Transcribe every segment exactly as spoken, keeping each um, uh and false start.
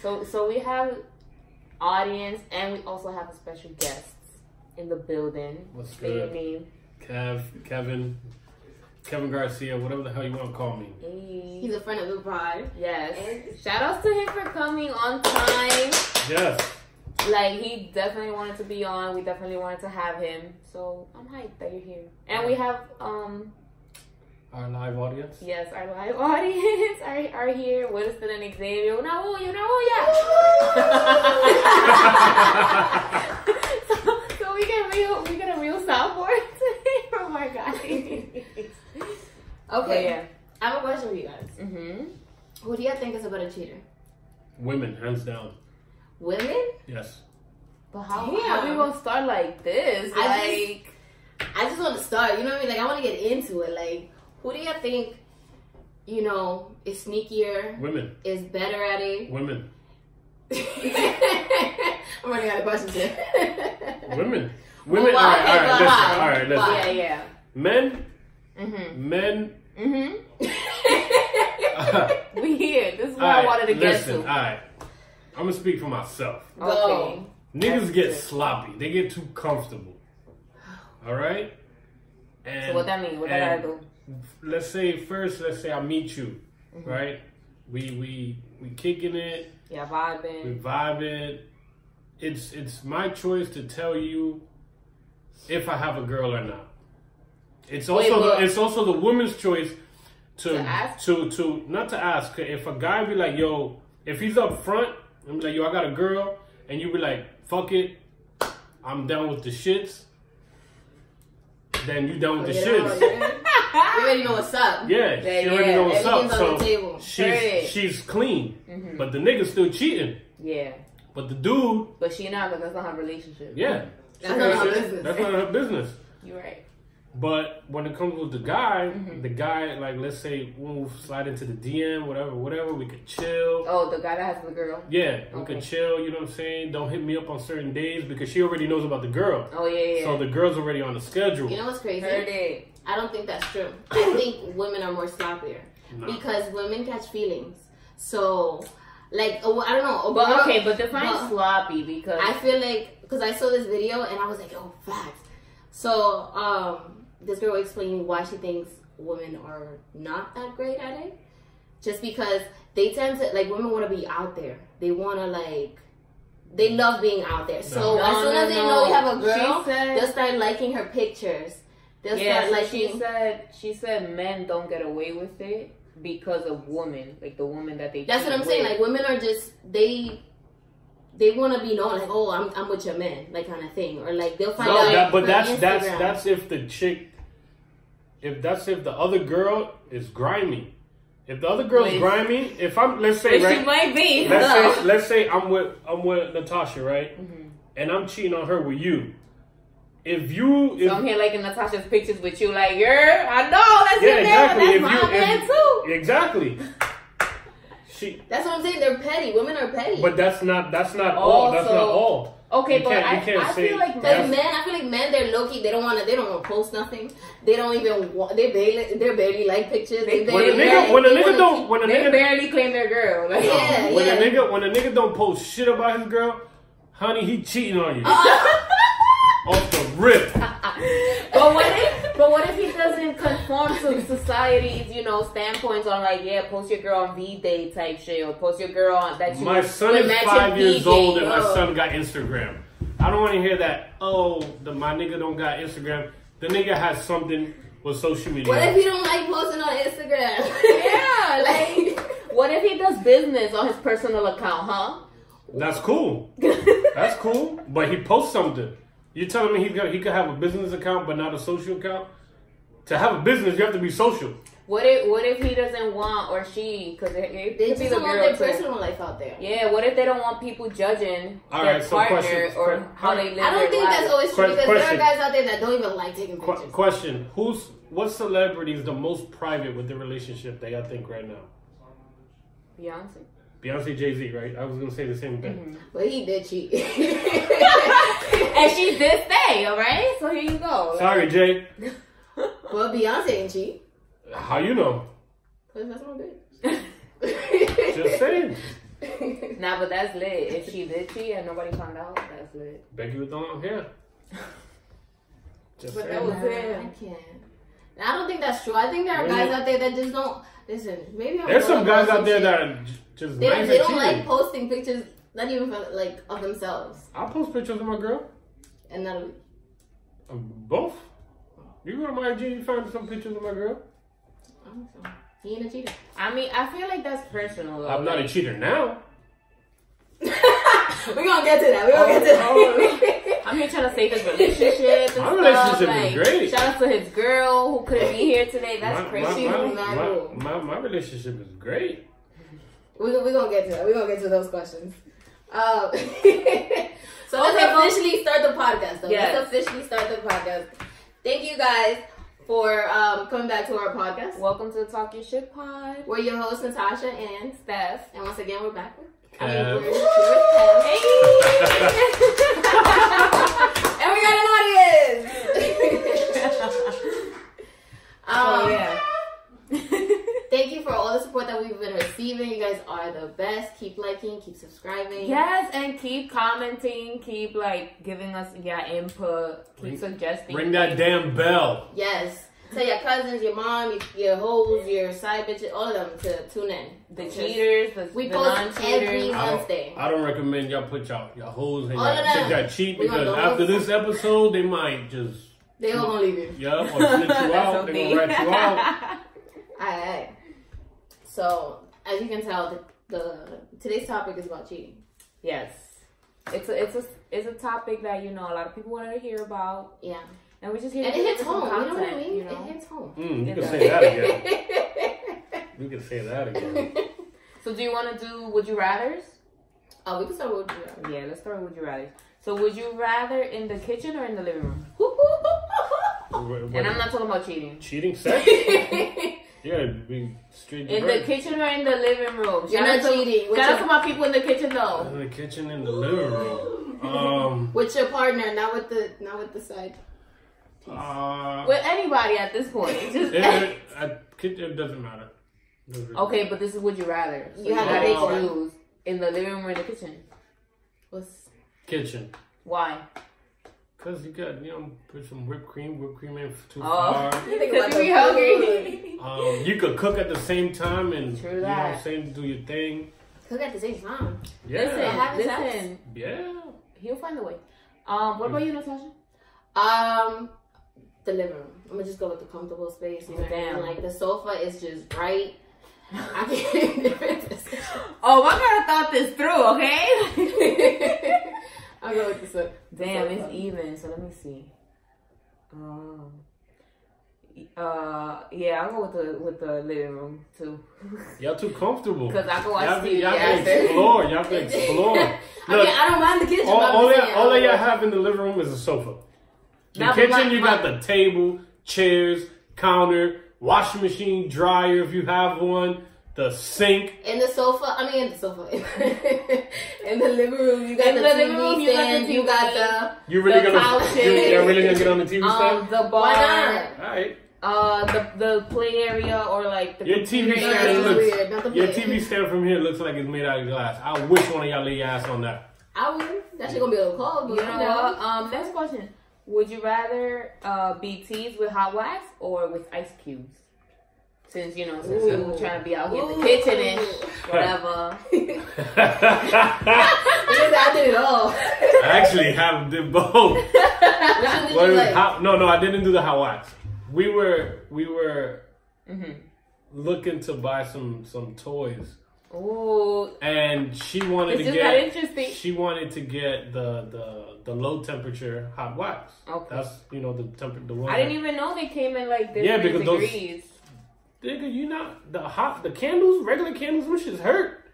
So so we have audience and we also have a special guest in the building. What's good? Name? Kev, Kevin, Kevin Garcia, whatever the hell you want to call me. Hey. He's a friend of the pod. Yes. And shout outs to him for coming on time. Yes. Like, he definitely wanted to be on. We definitely wanted to have him. So I'm hyped that you're here. And we have um our live audience. Yes, our live audience are are here. Williston and Xavier. Una uya, una uya. So so we get real we get a real soundboard today from our guys. Okay. But yeah. I have a question for you guys. Mm-hmm. Who do you think is a better cheater? Women, hands down. Women? Yes. But how, how are we gonna start like this? I like, just, I just want to start. You know what I mean? Like, I want to get into it. Like, who do you think, you know, is sneakier? Women. Is better at it? Women. I'm running out of questions here. Women. Women. Well, all right, all right, listen, all right, listen. Yeah, yeah. Men. Mm-hmm. Men. Mm-hmm. We here. This is what I wanted to get to. All right. I'm gonna speak for myself. Okay. Niggas That's get good. sloppy. They get too comfortable. All right. And, so what that mean? What that I do? Let's say first. Let's say I meet you. Mm-hmm. Right. We we we kicking it. Yeah, vibing. We vibing. It's it's my choice to tell you if I have a girl or not. It's also Wait, the, it's also the woman's choice to to, ask? to to not to ask. If a guy be like, yo, if he's up front. I'm like, yo, I got a girl, and you be like, fuck it, I'm down with the shits. Then you down with oh, the yeah, shits. Yeah. You already know what's up. Yeah, she yeah, already know what's up. So she's, she's clean, mm-hmm. but the nigga's still cheating. Yeah. But the dude. But she and I, but that's not her relationship. Yeah. That's not her business. That's not her business. You're right. But when it comes with the guy, mm-hmm. the guy, like, let's say we'll slide into the D M, whatever, whatever, we could chill. Oh, the guy that has the girl? Yeah, okay. We could chill, you know what I'm saying? Don't hit me up on certain days because she already knows about the girl. Oh, yeah, yeah. So the girl's already on the schedule. You know what's crazy? Heard it. I don't think that's true. I think women are more sloppier no. because women catch feelings. So, like, oh, I don't know. But, girl, okay, but define but sloppy because. I feel like, because I saw this video and I was like, yo, facts. So, um. this girl explained why she thinks women are not that great at it. Just because they tend to, like, women want to be out there. They want to, like, they love being out there. So no, as soon as no, they no. know you have a girl, said, they'll start liking her pictures. They'll yeah, start liking. She said, she said men don't get away with it because of women. Like, the woman that they That's what I'm with. saying. Like, women are just, they... They want to be known, like, oh, I'm I'm with your man, like, kind of thing, or like they'll find no, out. That, but that's Instagram. that's that's if the chick, if that's if the other girl is grimy, if the other girl's Wait. grimy, if I'm let's say Which right, she might be. Let's say, let's say I'm with I'm with Natasha, right, mm-hmm. and I'm cheating on her with you. If you, if, so I'm here liking Natasha's pictures with you, like, yeah, I know that's yeah, exactly. There, that's if my you, man if, too, exactly. She, that's what I'm saying. They're petty. Women are petty. But that's not. That's not oh, all. That's so, not all. Okay, you but I, you can't I feel like men. I feel like men. They're low key. They don't want to. They don't want to post nothing. They don't even. Want, they barely. They barely like pictures. They barely. When a nigga, like, when a nigga don't. When a they nigga barely claim their girl. Like, no, yeah, when yeah. a nigga. When a nigga don't post shit about his girl, honey, he cheating on you. Uh, Off the rip. But what if but what if he doesn't conform to society's, you know, standpoints on like, yeah, post your girl on V-Day type shit or post your girl on that you My son is five years old and my son got Instagram. I don't want to hear that, oh, the, my nigga don't got Instagram. The nigga has something with social media. What if he don't like posting on Instagram? Yeah, like what if he does business on his personal account, huh? That's cool. That's cool. But he posts something. You're telling me he could, he could have a business account, but not a social account? To have a business, you have to be social. What if what if he doesn't want, or she, because it, it they just be don't want their personal life out there. Yeah, what if they don't want people judging All their right, so partner question, or question, how they live I don't their think life. That's always true, because question, there are guys out there that don't even like taking pictures. Question, who's what celebrity is the most private with the relationship that y'all think right now? Beyonce. Beyonce, Jay-Z, right? I was going to say the same thing. Mm-hmm. But he did cheat. And she did stay, all right? So here you go. Sorry, Jay. Well, Beyonce didn't cheat. How you know? Because that's my bitch. Just saying. Nah, but that's lit. If she did cheat and nobody found out, that's lit. Becky was on here. Just but saying. That was him. I can't. I don't think that's true. I think there are maybe. Guys out there that just don't listen. Maybe I'm there's some guys out there shit. That are just they, nice they don't cheating. Like posting pictures, not even for, like of themselves. I post pictures of my girl. And that'll um, both. You go to my I G, you find some pictures of my girl. I don't think so. He ain't a cheater. I mean, I feel like that's personal. Though, I'm right? not a cheater now. We're gonna get to that. We're gonna oh, get to that. Oh. I'm here trying to save his relationship. My relationship like, is great. Shout out to his girl who couldn't be here today. That's my, crazy. My, my, my, my, my relationship is great. We're, we're gonna get to that. We're gonna get to those questions. Um, so let's okay, officially start the podcast, though. Yes. Let's officially start the podcast. Thank you guys for um, coming back to our podcast. Welcome to the Talk Your Shit Pod. We're your hosts, Natasha and Steph. And once again, we're back with I mean, we're hey. And we got an audience. um, oh, yeah. Thank you for all the support that we've been receiving. You guys are the best. Keep liking, keep subscribing. Yes, and keep commenting. Keep like giving us your yeah, input. Keep ring, suggesting. Ring that damn bell. Yes. Tell your cousins, your mom, your, your hoes, your side bitches, all of them to tune in. The cheaters, the, we the post every Wednesday. I don't recommend y'all put y'all your hoes and y'all cheat because after this episode, they might just they all gonna leave you. Yeah, or snitch you out. They gonna rat you out. All right. So as you can tell, the, the today's topic is about cheating. Yes, it's a it's a it's a topic that you know a lot of people want to hear about. Yeah. And we just hear and it hits home. Content, you know what I mean? You know? It hits home. Mm, you it can does. Say that again. You can say that again. So do you want to do Would You Rathers? Oh, we can start with Would You Rathers. Yeah, let's start with Would You Rathers. So would you rather in the kitchen or in the living room? What, what, and I'm not talking about cheating. Cheating sex? Yeah, be straight. In the kitchen or in the living room? You're not cheating. Shout out to my people in the kitchen though. In the kitchen, in the living room. Um, with your partner, not with the not with the side. Uh, with anybody at this point, just it, it, it doesn't matter. It doesn't okay, matter. But this is would you rather? So you have to make choose in the living room or the kitchen. What's kitchen? Why? Cause you got you know put some whipped cream, whipped cream in too oh. far. Cause you be hungry. Um, you could cook at the same time and True you that. know same do your thing. Cook at the same time. Yeah. Listen, listen. Yeah. He'll find a way. Um, what about you, Natasha? Um. The living room. I'm gonna just go with the comfortable space. You know, damn, like the sofa is just right. I can't. Oh, I gotta thought this through, okay? I'll go with the sofa. Damn, the sofa. It's even. So let me see. Um. Uh. Yeah, I'll go with the with the living room too. Y'all too comfortable. Cause I can watch y'all T V. Y'all can explore. Y'all can explore. Look, I, mean, I don't mind the kitchen. All, all, all, y'all, all y'all have in the living room is a sofa. The now, kitchen, like, you got the table, chairs, counter, washing machine, dryer if you have one, the sink. In the sofa, I mean in the sofa. In the living room, you got in the, the T V stand, you got the you really the gonna couches. You, you're really gonna get on the T V um, stand? The bar. Why not? All right. Uh, the the play area or like the your T V stand looks weird, your T V stand from here looks like it's made out of glass. I wish one of y'all lay your ass on that. I would. That shit gonna be a little cold, but you know. know. Um, next question. Would you rather uh, be teased with hot wax or with ice cubes? Since, you know, since you're trying to be out here in the kitchen and whatever. I did it all. I actually have did both. Which one did you like? Hot, no, no, I didn't do the hot wax. We were we were mm-hmm. looking to buy some some toys. Ooh. And she wanted this to get interesting. She wanted to get the, the, the low temperature hot wax. Okay. That's you know the temperature the one I didn't even know they came in like this. Yeah, because degrees. Those nigga, you not the hot the candles, regular candles which is hurt.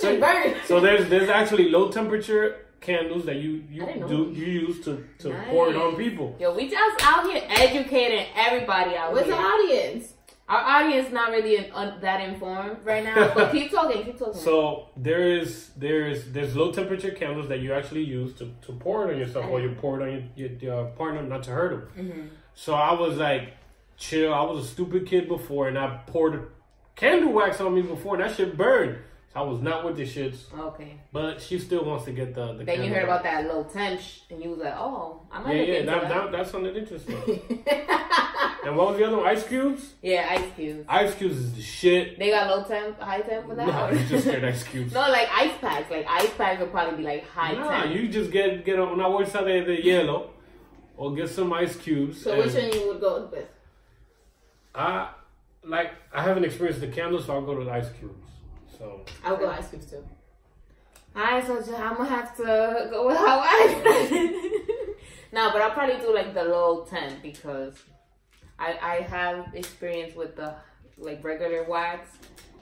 So, burn. So there's there's actually low temperature candles that you you do you use to, to nice. pour it on people. Yo, we just out here educating everybody out What's here. What's the audience? Our audience not really in, uh, that informed right now, but keep talking, keep talking. So there is there is there's low temperature candles that you actually use to, to pour it on yourself, or you pour it on your, your, your partner not to hurt them. Mm-hmm. So I was like, chill. I was a stupid kid before, and I poured candle wax on me before, and that shit burned. So I was not with the shits. Okay. But she still wants to get the. the then you heard about that low temp, sh- and you was like, "Oh, I'm not." Yeah, yeah, that, that. That sounded interesting. And what was the other one? Ice cubes. Yeah, ice cubes. Ice cubes is the shit. They got low temp, high temp for that. No, nah, you just get ice cubes. No, like ice packs. Like ice packs would probably be like high nah, temp. Nah, you just get get on. I always tell they the yellow, or get some ice cubes. So which one you would go with? I like. I haven't experienced the candles, so I'll go with ice cubes. So, I'll go ice cubes too. Alright, so I'm gonna have to go with how I. No, but I'll probably do like the low temp because I I have experience with the like regular wax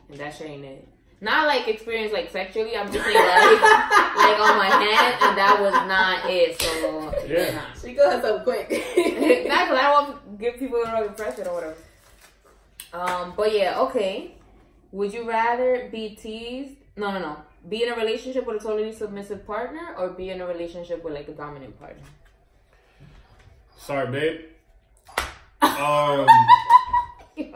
and that shit ain't it. Not like experience like sexually. I'm just saying like, like on my hand and that was not it. So yeah, nah. She goes up quick. Not because I don't want to give people the wrong impression or whatever. Um, but yeah, okay. Would you rather be teased? No, no, no. Be in a relationship with a totally submissive partner or be in a relationship with like a dominant partner? Sorry, babe. Um,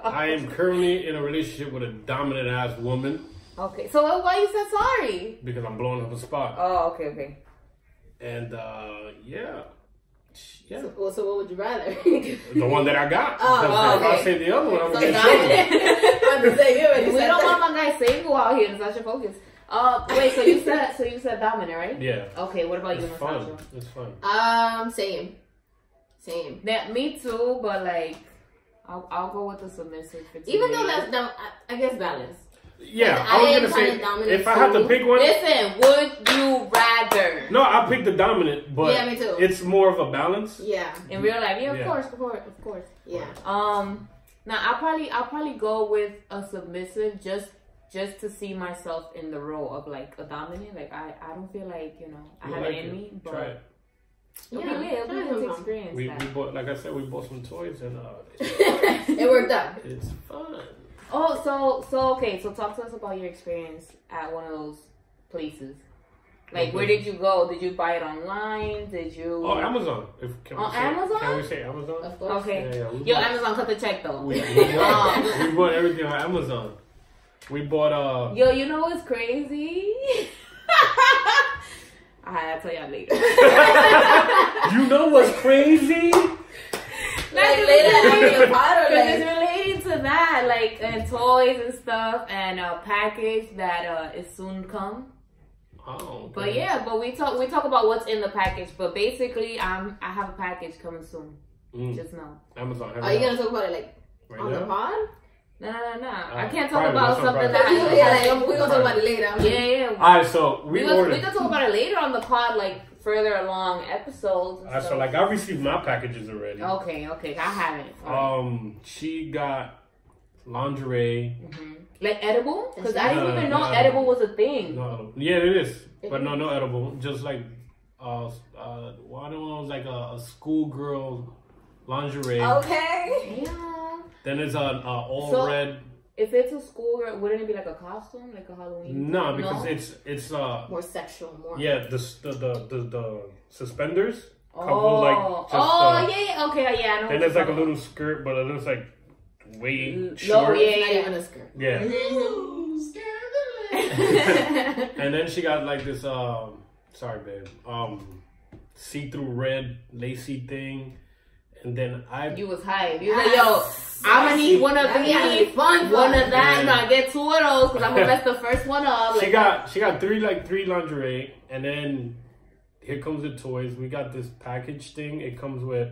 I am currently in a relationship with a dominant ass woman. Okay, so why you said sorry? Because I'm blowing up a spot. Oh, okay, okay. And uh, yeah. Yeah. So, well, so what would you rather? The one that I got. Oh, oh if okay. I say the other one, I'm so gonna get saying, we don't want my guy single out here. It's not your focus. Uh, wait. So you said so you said dominant, right? Yeah. Okay. What about it's you, Natasha? It's fun. Um, same, same. Yeah, me too. But like, I'll I'll go with the submissive. For Even though that's dumb, I, I guess balance. Yeah, I, I was gonna say if I had to pick one. Listen, would you rather? No, I picked the dominant, but yeah, me too. It's more of a balance. Yeah, in real life, yeah, of yeah. course, of course, of course. Yeah. Um, now I probably I'll probably go with a submissive just just to see myself in the role of like a dominant. Like I, I don't feel like you know I you have like it in me, but. Try it. It'll yeah, be lit. It'll be lit to experience we, that. We bought, like I said, we bought some toys and uh, it worked out. It's fun. Oh, so, so, okay, so talk to us about your experience at one of those places. Like, mm-hmm. Where did you go? Did you buy it online? Did you... Oh, Amazon. If, can On we say, Amazon? Can we say Amazon? Of course. Okay. Yeah, yeah, Yo, bought, Amazon, cut the check, though. We, we, bought, we bought everything on Amazon. We bought, uh... Yo, you know what's crazy? Alright, I'll tell y'all later. You know what's crazy? Like, later, like, that like and toys and stuff and a package that uh is soon come. Oh, okay. But yeah, but we talk we talk about what's in the package. But basically, I'm I have a package coming soon. Mm. Just now. Amazon. Amazon. Are you gonna talk about it like right on now? The pod? No, no, no. Uh, I can't talk private, about something private. That. Yeah, yeah, like, we're gonna talk about it later. I mean, yeah, yeah. We, All right, so we we're ordered. We can talk about it later on the pod, like. Further along episodes. Uh, so like I received my packages already. Okay, okay, I haven't. Right. Um, she got lingerie. Mm-hmm. Like edible? Because I didn't no, even know no edible. Edible was a thing. No, yeah, it is, but no, no edible. Just like uh, uh, one of those like a, a schoolgirl lingerie. Okay. Yeah. Then there's an uh, all so, red. If it's a school, wouldn't it be like a costume, like a Halloween? No, because no? it's it's uh more sexual, more. Yeah, the the the the, the suspenders. Oh, couple, like, just, oh uh, yeah, okay, yeah. I know and there's like a little skirt, but it looks like way L- short. Oh yeah, yeah, even a skirt. Yeah. And then she got like this. Um, sorry, babe. Um, see-through red lacy thing. And then I... You was hyped. You was like, yo, I'm going to need one of these. Fun one of that. You know, I get two of those because I'm going to mess the first one up. Like, she got she got three, like, three lingerie. And then here comes the toys. We got this package thing. It comes with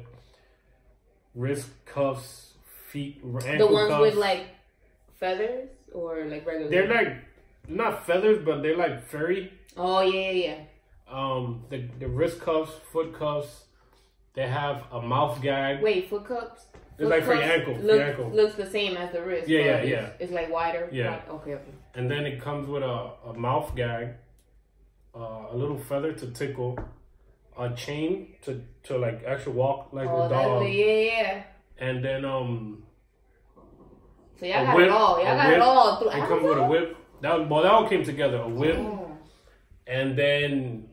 wrist cuffs, feet, ankle cuffs. The ones with, like, feathers or, like, regular? They're, like, not feathers, but they're, like, furry. Oh, yeah, yeah, yeah. Um, the, the wrist cuffs, foot cuffs. They have a mouth gag. Wait, foot cups? It's foot like for your ankle. Look, your ankle. Looks the same as the wrist. Yeah, yeah, it's, yeah. It's like wider. Yeah. Like, okay, okay. And then it comes with a, a mouth gag, uh, a little feather to tickle, a chain to, to like actually walk like oh, a dog. That's, yeah, yeah. And then um. So y'all got whip, it all. Y'all got whip. It all. Through. It comes with a whip. That well, that all came together. A whip, oh. And then.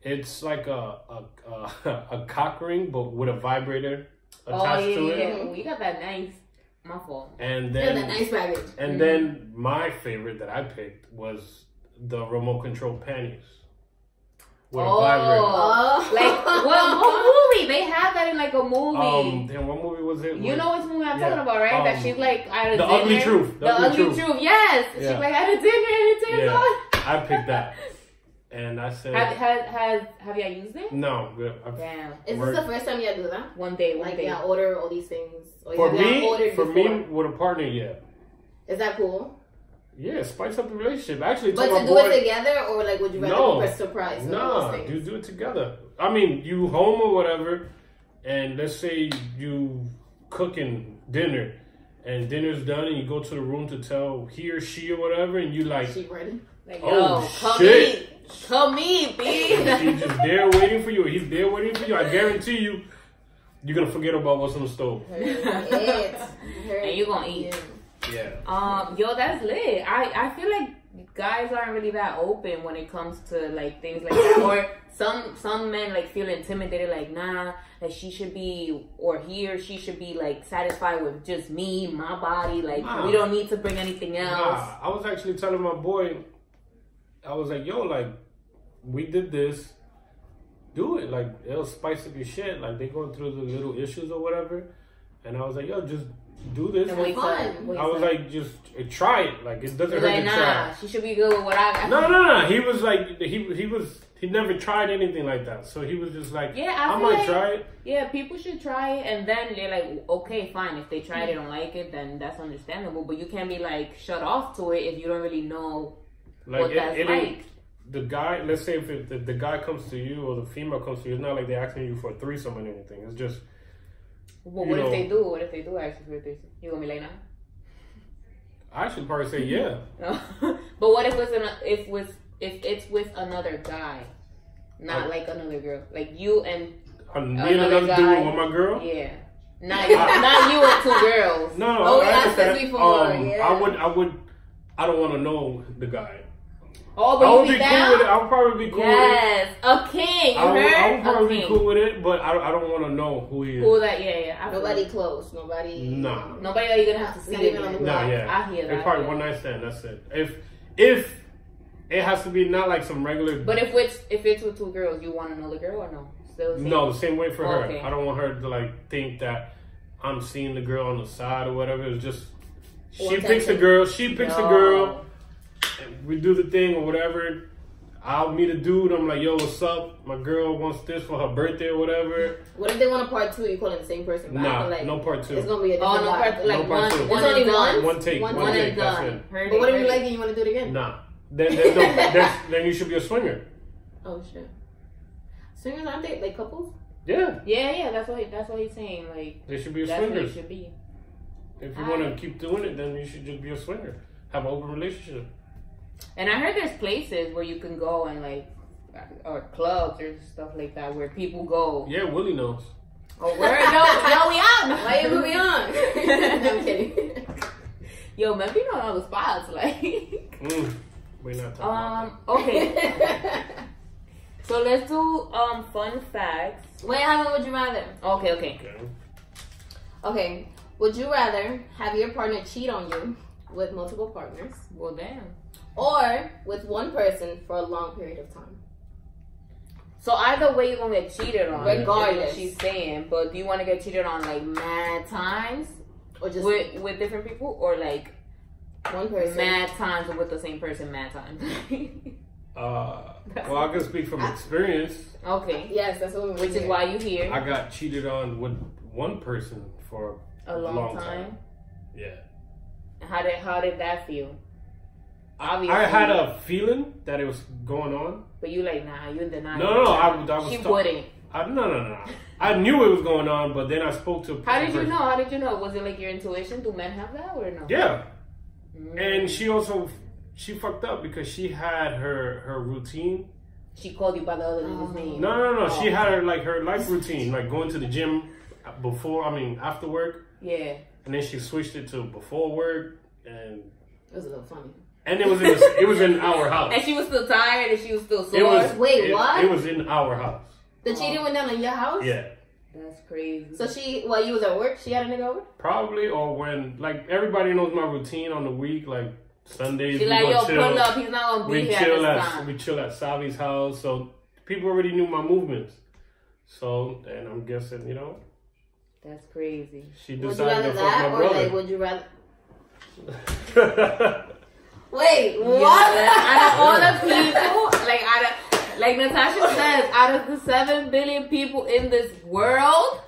It's like a a, a a cock ring, but with a vibrator attached oh, yeah, to it. Oh yeah, we got that nice. My fault. And then yeah, that nice rabbit. And mm-hmm. then my favorite that I picked was the remote control panties. With oh, a vibrator. Uh, like well, what movie? They had that in like a movie. Um, damn, what movie was it? Like, you know which movie I'm yeah. talking about, right? Um, that she's like at a The dinner. Ugly Truth. The, the Ugly Truth. Truth. Yes, yeah. She's like at a dinner and it turns yeah. on. I picked that. And I said, have have have, have y'all used it? No. I've Damn. Is this the first time y'all do that? One day, one like, day. Like y'all order all these things. Or for me, for before? me with a partner, yeah. Is that cool? Yeah, spice up the relationship. Actually, but to do boy, it together, or like would you rather no, be surprised? No, nah, you do it together. I mean, you home or whatever, and let's say you cooking dinner, and dinner's done, and you go to the room to tell he or she or whatever, and you like, she ready? Like, oh, yo, come shit. Eat. Come eat, bitch. He's just there waiting for you. He's there waiting for you. I guarantee you, you're going to forget about what's on the stove. And you're going to eat. Yeah. Um, yo, that's lit. I, I feel like guys aren't really that open when it comes to, like, things like that. Or some some men, like, feel intimidated. Like, nah, like, she should be, or he or she should be, like, satisfied with just me, my body. Like, nah. We don't need to bring anything else. Nah. I was actually telling my boy... I was like, yo, like, we did this. Do it. Like, it'll spice up your shit. Like, they going through the little issues or whatever. And I was like, yo, just do this. It's fun. I was like, just try it. Like, it doesn't hurt to try. She should be good with what I got. No, no, no. He was like, he, he was... He never tried anything like that. So he was just like, yeah, I, I might like, try it. Yeah, people should try it. And then they're like, okay, fine. If they try it, they don't like it, then that's understandable. But you can't be, like, shut off to it if you don't really know... Like, it, it like. the guy, let's say if, it, if the guy comes to you or the female comes to you, it's not like they're asking you for a threesome or anything. It's just. Well, what know, if they do? What if they do ask you for a threesome? You gonna be like, nah? I should probably say yeah. But what if it's an, if with if it's with another guy, not I, like another girl, like you and I need another, another guy. dude with my girl? Yeah, not I, not you and two girls. No, oh, I, I, before, um, yeah. I would I would I don't want to know the guy. Oh, but I would be, be cool with it. I would probably be cool yes. with it. Yes, a king. You I would, heard? I would probably be cool with it, but I, I don't want to know who he is. Who that? Yeah, yeah. Nobody like. close. Nobody. Nah. Nobody that you're gonna have to see. Even nah, yeah. I hear that. It's probably one night stand. That's it. If if it has to be not like some regular. But if it's if it's with two girls, you want another girl or no? Still the same? No, the same way for her. Okay. I don't want her to like think that I'm seeing the girl on the side or whatever. It's just she attention. picks the girl. She picks no. the girl. We do the thing or whatever. I'll meet a dude. I'm like, yo, what's up? My girl wants this for her birthday or whatever. What if they want a part two? You call it the same person? But nah, like, no part two. It's going to be a different oh, no part, part, like no part one, two. One, only one? One take. One, one, one take. That's it. Heard but what if you like it and you want to do it again? Nah. Then there's no, there's, then you should be a swinger. Oh, shit. Swingers, aren't they? Like couples? Yeah. Yeah, yeah. That's what, that's what he's saying. Like, they should be a swinger. That's what it should be. If you I... want to keep doing it, then you should just be a swinger. Have an open relationship. And I heard there's places where you can go and like, or clubs or stuff like that where people go. Yeah, Willie knows. Oh, where? No, no, we on. Why you moving on? No, I'm kidding. Yo, man, we know all the spots. Like, mm, we're not talking um, about that. Okay. So let's do um fun facts. Wait, how about would you rather? Okay, okay, okay. Okay, would you rather have your partner cheat on you with multiple partners? Well, damn. Or with one person for a long period of time. So either way, you're going to get cheated on. Regardless. She's saying. But do you want to get cheated on like mad times? Or just with, with different people? Or like one person mad times or with the same person mad times? uh, well, I can speak from experience. Okay. Yes, that's what we Which here. is why you're here. I got cheated on with one person for a long, long time. time. Yeah. How did, how did that feel? Obviously. I had a feeling that it was going on. But you like, nah, you in denial. No, no, no. I, I was she talking, wouldn't. I, no, no, no. I knew it was going on, but then I spoke to... How did you know? How did you know? Was it like your intuition? Do men have that or no? Yeah. Mm. And she also, she fucked up because she had her, her routine. She called you by the other dude's name. No, no, no. Oh. She had her, like, her life routine, like going to the gym before, I mean, after work. Yeah. And then she switched it to before work and... It was a little funny. And it was in a, it was in our house. And she was still tired and she was still sore. It was, Wait, it, what? It was in our house. The cheating went down in your house? Yeah. That's crazy. So she, while you was at work, she had a nigga over? Probably, or when, like, everybody knows my routine on the week, like, Sundays, she we like, yo, chill. pull up, he's not gonna be we here chill at this at, time. We chill at Savi's house, so people already knew my movements. So, and I'm guessing, you know. That's crazy. She decided to fuck my brother. Like, would you rather... Wait, what? Out of all the people, like, out of... Like Natasha says, out of the seven billion people in this world,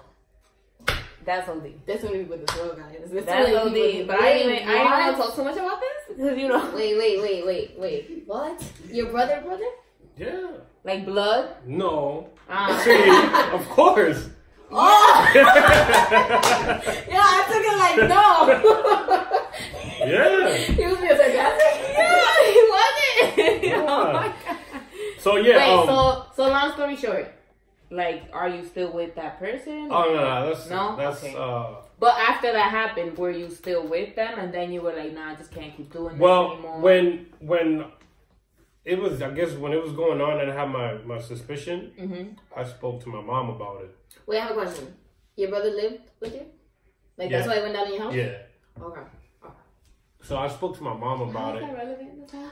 that's O D. That's only people in this world, guys. That's, that's O D. People. But wait, I didn't, I didn't want to talk so much about this because you know. Wait, wait, wait, wait, wait. What? Your brother, brother? Yeah. Like blood? No. Uh. See, of course. Oh. Yeah, I took it like no. Yeah. He was being sarcastic. Yeah, he wasn't. Yeah. Oh my God. So yeah. Wait, um, so so long story short, like, are you still with that person? Oh no, no, that's no. That's, okay. Uh, but after that happened, were you still with them? And then you were like, nah, I just can't keep doing this well, anymore. Well, when when it was, I guess when it was going on, and I had my my suspicion, mm-hmm. I spoke to my mom about it. Wait, I have a question. Your brother lived with you? Like yeah. That's why he went down in your house? Yeah. Okay. So I spoke to my mom about it. How is that relevant?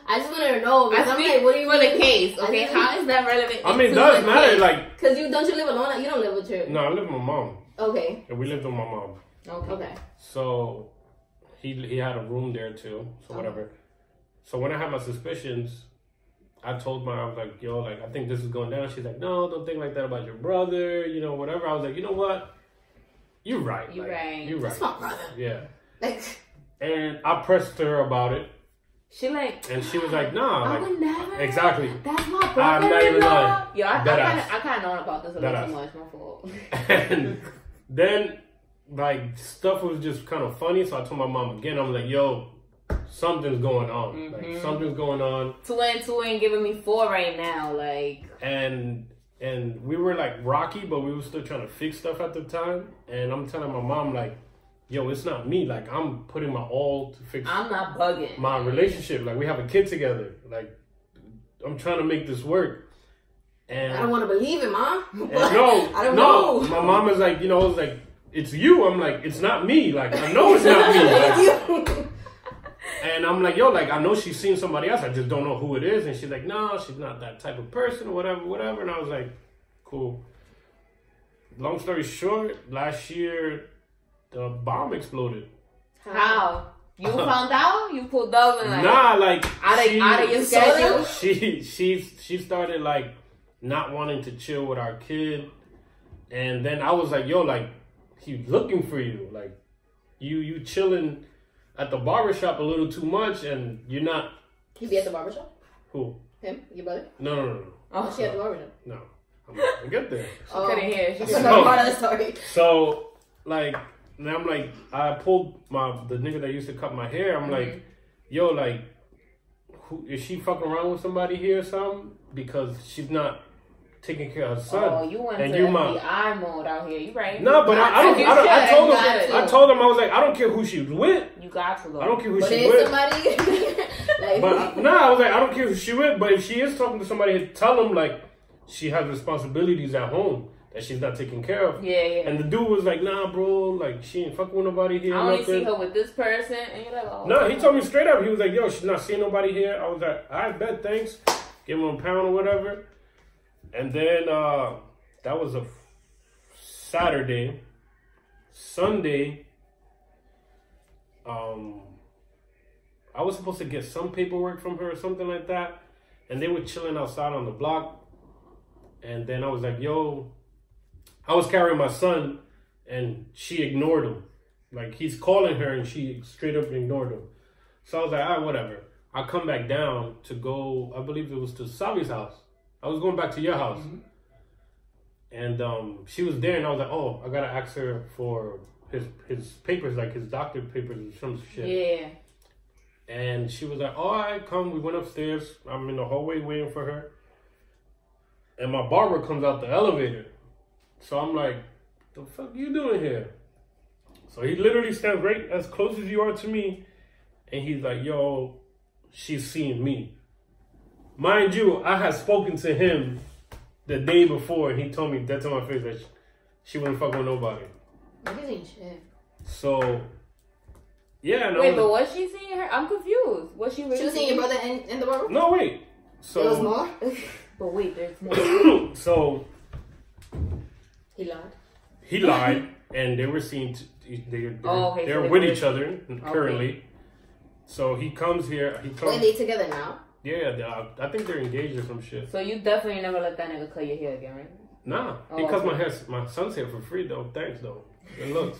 I just wanted to know. I am like, what do you want the case? Okay, how is that relevant? I mean, it does matter, case? Like, cause you don't you live alone? You don't live with your. No, I live with my mom. Okay. And we lived with my mom. Okay. Okay. So he he had a room there too. So whatever. Okay. So when I had my suspicions, I told my I was like, yo, like I think this is going down. She's like, no, don't think like that about your brother. You know, whatever. I was like, you know what? You're right. You're like, right. You're right. That's my brother. Yeah. Like. And I pressed her about it. She like, and she was like, "Nah, I like, would never." Exactly. That's my brother. I'm not even lying. Yo, I kind of, I kind of know about this a little too much. My fault. And then, like, stuff was just kind of funny. So I told my mom again. I'm like, "Yo, something's going on. Mm-hmm. Like, something's going on." Two and two ain't giving me four right now. Like, and and we were like rocky, but we were still trying to fix stuff at the time. And I'm telling my mom like. Yo, it's not me. Like, I'm putting my all to fix... I'm not bugging. ...my relationship. Like, we have a kid together. Like, I'm trying to make this work. And... I don't want to believe it, Mom. And no. I don't no. know. My mom is like, you know, it's like, it's you. I'm like, it's not me. Like, I know it's not me. Like, you. And I'm like, yo, like, I know she's seen somebody else. I just don't know who it is. And she's like, no, she's not that type of person or whatever, whatever. And I was like, cool. Long story short, last year... The bomb exploded. How? You found out? You pulled up and like nah, like out of, she, out of your schedule. She she she started like not wanting to chill with our kid, and then I was like, yo, like he's looking for you, like you you chilling at the barbershop a little too much, and you're not. He be at the barbershop? Who? Him? Your brother? No, no, no, no. Oh, she at the barbershop? No, I'm not gonna get there. Oh, I couldn't hear. She couldn't so, part of the story. So like. And I'm like, I pulled my the nigga that used to cut my hair. I'm mm-hmm. like, yo, like, who is she fucking around with somebody here or something? Because she's not taking care of her son. Oh, you went and to you F B I my... mode out here. You right? No, but I, I don't. I, don't, I told him. To. I told him I was like, I don't care who she was with. You got to. Though. I don't care who but she is with. Somebody... like, but no, nah, I was like, I don't care who she with. But if she is talking to somebody, tell them like she has responsibilities at home. That she's not taking care of. Yeah, yeah. And the dude was like, "Nah, bro, like she ain't fucking with nobody here." I only nothing. see her with this person, and you're like, "Oh." No, nah, he told me straight up. He was like, "Yo, she's not seeing nobody here." I was like, "I bet, thanks." Give him a pound or whatever. And then uh, that was a Saturday, Sunday. Um, I was supposed to get some paperwork from her or something like that, and they were chilling outside on the block. And then I was like, "Yo." I was carrying my son, and she ignored him. Like, he's calling her, and she straight up ignored him. So I was like, all right, whatever. I come back down to go, I believe it was to Savi's house. I was going back to your house. Mm-hmm. And um, she was there, and I was like, oh, I got to ask her for his his papers, like his doctor papers and some shit. Yeah. And she was like, all right, come. We went upstairs. I'm in the hallway waiting for her. And my barber comes out the elevator. So I'm like, the fuck you doing here? So he literally stands right as close as you are to me. And he's like, yo, she's seeing me. Mind you, I had spoken to him the day before. And he told me that to my face that she wouldn't fuck with nobody. Niggas ain't shit. So, yeah. No, wait, but was she seeing her? I'm confused. Was she really? She was seeing your brother in, in the room? No, wait. So there was more. But wait, there's more. So he lied. He lied, and they were seen. To, they they're, oh, okay, they're so they with were... each other currently. Okay. So he comes here. He comes. Are they together now? Yeah, they, I, I think they're engaged or some shit. So you definitely never let that nigga cut your hair again, right? Nah, oh, he cuts okay. my hair, my son's hair for free though. Thanks though. It looks.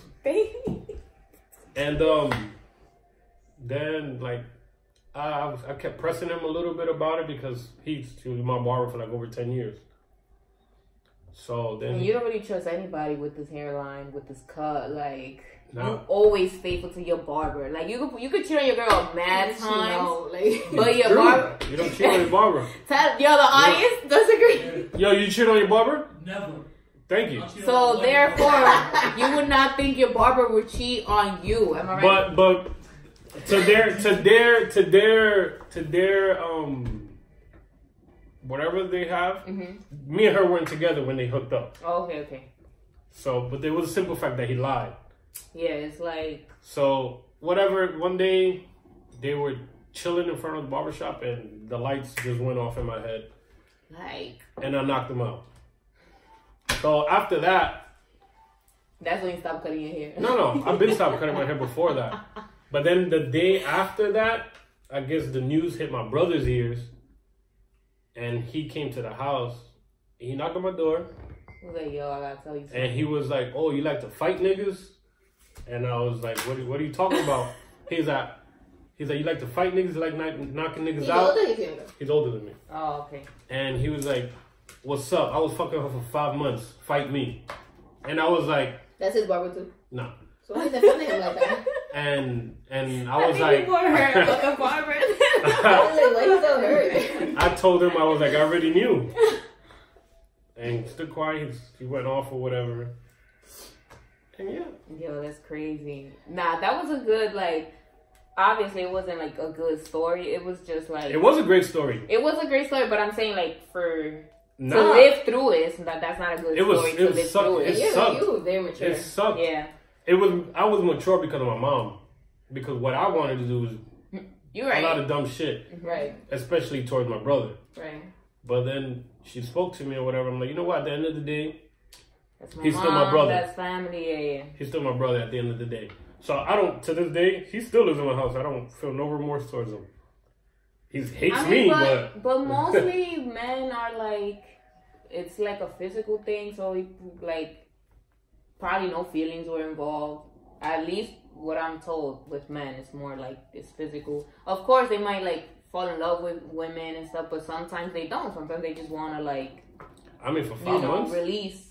And um, then like, I I kept pressing him a little bit about it because he's he was my barber for like over ten years. So then and you don't really trust anybody with this hairline, with this cut, like. No. I'm always faithful to your barber. Like you could, you could cheat on your girl mad times, like, but your barber. You don't cheat on your barber. Tell, yo, the audience no. disagree. Yo, you cheat on your barber? Never. Thank you. So therefore, you would not think your barber would cheat on you. Am I right? But but to their to their to their to their um whatever they have, mm-hmm. me and her weren't together when they hooked up. Oh, okay, okay. So, but there was a simple fact that he lied. Yeah, it's like so. Whatever. One day, they were chilling in front of the barbershop, and the lights just went off in my head. Like, and I knocked them out. So after that, that's when you stopped cutting your hair. No, no, I've been stopped cutting my hair before that. But then the day after that, I guess the news hit my brother's ears, and he came to the house. He knocked on my door. He was like, "Yo, I gotta tell you something." And he was like, "Oh, you like to fight niggas?" And I was like, what, what are you talking about? He's like, he's like, you like to fight niggas, you like knocking niggas he's out? Older than he's older than me. Oh, okay. And he was like, what's up? I was fucking her for five months. Fight me. And I was like... That's his barber too? No. Nah. So why is that funny him like that? And, and I was like... I told him, I was like, I already knew. And stood quiet. He went off or whatever. Yeah. Yo, that's crazy. Nah, that was a good, like, obviously it wasn't, like, a good story. It was just, like... It was a great story. It was a great story, but I'm saying, like, for... Nah. To live through it, that, that's not a good it was, story it to was live sucked, through it. It yeah, sucked. You were very mature. It sucked. Yeah. It was, I was mature because of my mom. Because what I wanted to do was You're right. a lot of dumb shit. Right. Especially towards my brother. Right. But then she spoke to me or whatever. I'm like, you know what? At the end of the day... That's my he's mom, still my brother. That's family, yeah, yeah. He's still my brother at the end of the day. So I don't, to this day, he still lives in my house. I don't feel no remorse towards him. He hates I mean, me, but... But, but mostly men are like, it's like a physical thing. So, he, like, probably no feelings were involved. At least what I'm told with men, it's more like it's physical. Of course, they might, like, fall in love with women and stuff. But sometimes they don't. Sometimes they just want to, like... I mean, for five you know, months? Release.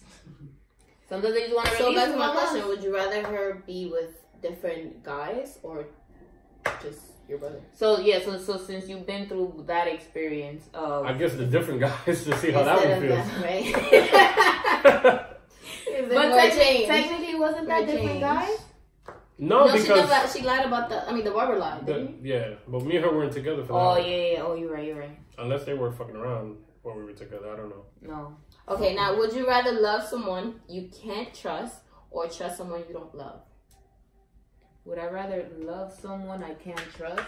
Sometimes they just want to release. So that's my question. Would you rather her be with different guys or just your brother? So yeah, so so since you've been through that experience of I guess the different guys to see how that one feels. That, right? But technically, technically wasn't that different guys? No, no, because she, lied, she lied about the I mean the barber lied, didn't the, yeah, but me and her weren't together for oh, that. Oh yeah, yeah, oh you're right, you're right. Unless they were fucking around when we were together, I don't know. No. Okay, now, would you rather love someone you can't trust or trust someone you don't love? Would I rather love someone I can't trust?